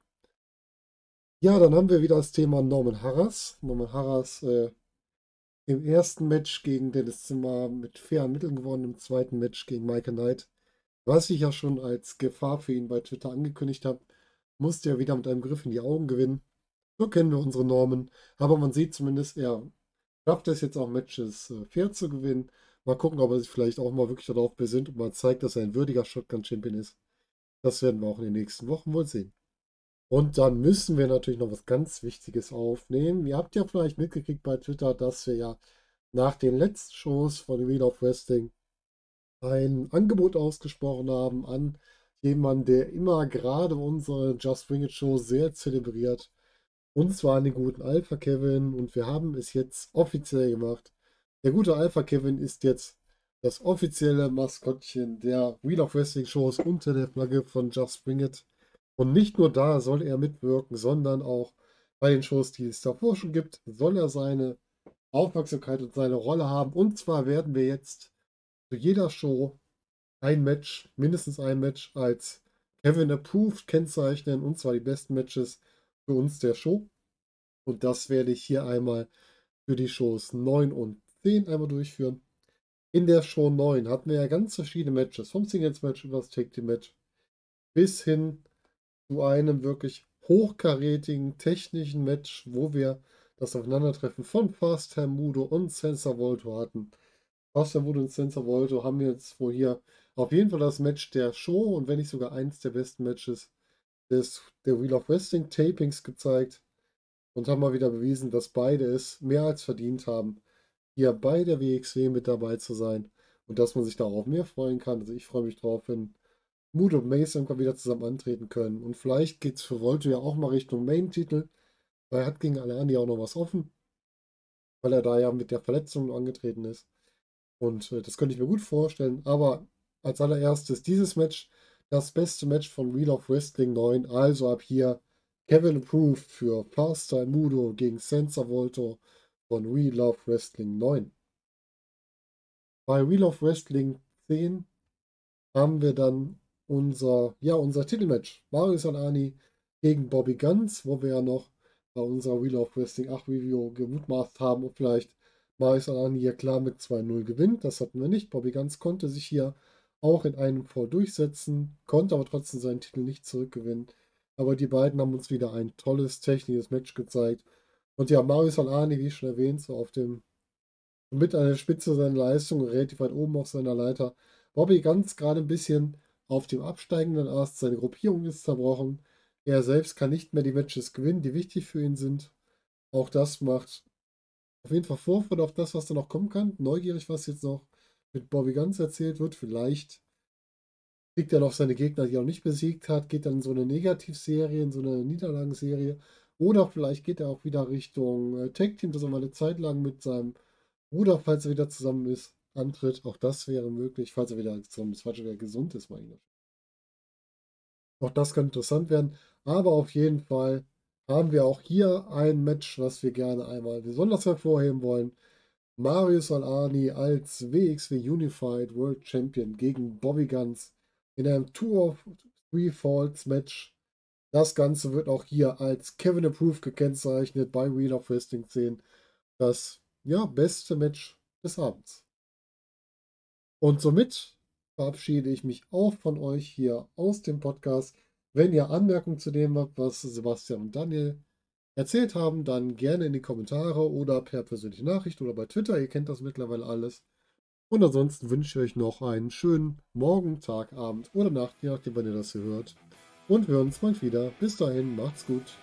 Ja, dann haben wir wieder das Thema Norman Harras. Norman Harras im ersten Match gegen Dennis Zinner mit fairen Mitteln gewonnen, im zweiten Match gegen Michael Knight. Was ich ja schon als Gefahr für ihn bei Twitter angekündigt habe, musste er wieder mit einem Griff in die Augen gewinnen. So kennen wir unsere Norman. Aber man sieht zumindest, er schafft es jetzt auch Matches fair zu gewinnen. Mal gucken, ob er sich vielleicht auch mal wirklich darauf besinnt und mal zeigt, dass er ein würdiger Shotgun-Champion ist. Das werden wir auch in den nächsten Wochen wohl sehen. Und dann müssen wir natürlich noch was ganz Wichtiges aufnehmen. Ihr habt ja vielleicht mitgekriegt bei Twitter, dass wir ja nach den letzten Shows von Wheel of Wrestling ein Angebot ausgesprochen haben an jemanden, der immer gerade unsere Just Bring It Show sehr zelebriert. Und zwar an den guten Alpha Kevin. Und wir haben es jetzt offiziell gemacht. Der gute Alpha Kevin ist jetzt das offizielle Maskottchen der Wheel of Wrestling Shows unter der Flagge von Just Bring It. Und nicht nur da soll er mitwirken, sondern auch bei den Shows, die es davor schon gibt, soll er seine Aufmerksamkeit und seine Rolle haben. Und zwar werden wir jetzt zu jeder Show ein Match, mindestens ein Match, als Kevin Approved kennzeichnen. Und zwar die besten Matches für uns der Show. Und das werde ich hier einmal für die Shows 9 und 10 einmal durchführen. In der Show 9 hatten wir ja ganz verschiedene Matches. Vom Singles-Match über das Tag-Team-Match bis hin zu einem wirklich hochkarätigen, technischen Match, wo wir das Aufeinandertreffen von Faster Moodle und Senza Volto hatten. Faster Moodle und Senza Volto haben jetzt wohl hier auf jeden Fall das Match der Show und wenn nicht sogar eins der besten Matches der Wheel of Wrestling Tapings gezeigt und haben mal wieder bewiesen, dass beide es mehr als verdient haben, hier bei der WXW mit dabei zu sein und dass man sich darauf mehr freuen kann. Also ich freue mich drauf, wenn Mood und Mace irgendwann wieder zusammen antreten können. Und vielleicht geht es für Volto ja auch mal Richtung Main-Titel, weil er hat gegen Al-Ani auch noch was offen, weil er da ja mit der Verletzung angetreten ist. Und das könnte ich mir gut vorstellen. Aber als allererstes dieses Match, das beste Match von Wheel of Wrestling 9. Also ab hier Kevin Approved für Pasta Mudo gegen Senza Volto von Wheel of Wrestling 9. Bei Wheel of Wrestling 10 haben wir dann unser Titelmatch. Marius Al-Ani gegen Bobby Gunns, wo wir ja noch bei unserer Wheel of Wrestling 8 Review gemutmaßt haben und vielleicht Marius Al-Ani hier klar mit 2-0 gewinnt. Das hatten wir nicht. Bobby Gunns konnte sich hier auch in einem Fall durchsetzen, konnte aber trotzdem seinen Titel nicht zurückgewinnen. Aber die beiden haben uns wieder ein tolles technisches Match gezeigt. Und ja, Marius Al-Ani, wie schon erwähnt, so auf dem mit an der Spitze seiner Leistung, relativ weit oben auf seiner Leiter. Bobby Gunns gerade ein bisschen auf dem absteigenden Ast, seine Gruppierung ist zerbrochen. Er selbst kann nicht mehr die Matches gewinnen, die wichtig für ihn sind. Auch das macht auf jeden Fall Vorfreude auf das, was da noch kommen kann. Neugierig, was jetzt noch mit Bobby Gunns erzählt wird. Vielleicht kriegt er noch seine Gegner, die er noch nicht besiegt hat, geht dann in so eine Negativserie, in so eine Niederlagenserie. Oder vielleicht geht er auch wieder Richtung Tag Team, dass er mal eine Zeit lang mit seinem Bruder, falls er wieder zusammen ist, antritt. Auch das wäre möglich, falls er wieder gesund ist, meine ich. Auch das kann interessant werden. Aber auf jeden Fall haben wir auch hier ein Match, was wir gerne einmal besonders hervorheben wollen. Marius Al-Ani als WXW Unified World Champion gegen Bobby Gunns in einem 2 of 3 Falls Match. Das Ganze wird auch hier als Kevin Approved gekennzeichnet bei Wheel of Wrestling 10. Das beste Match des Abends. Und somit verabschiede ich mich auch von euch hier aus dem Podcast. Wenn ihr Anmerkungen zu dem habt, was Sebastian und Daniel erzählt haben, dann gerne in die Kommentare oder per persönliche Nachricht oder bei Twitter. Ihr kennt das mittlerweile alles. Und ansonsten wünsche ich euch noch einen schönen Morgen, Tag, Abend oder Nacht, je nachdem, wann ihr das hier hört. Und wir hören uns bald wieder. Bis dahin, macht's gut.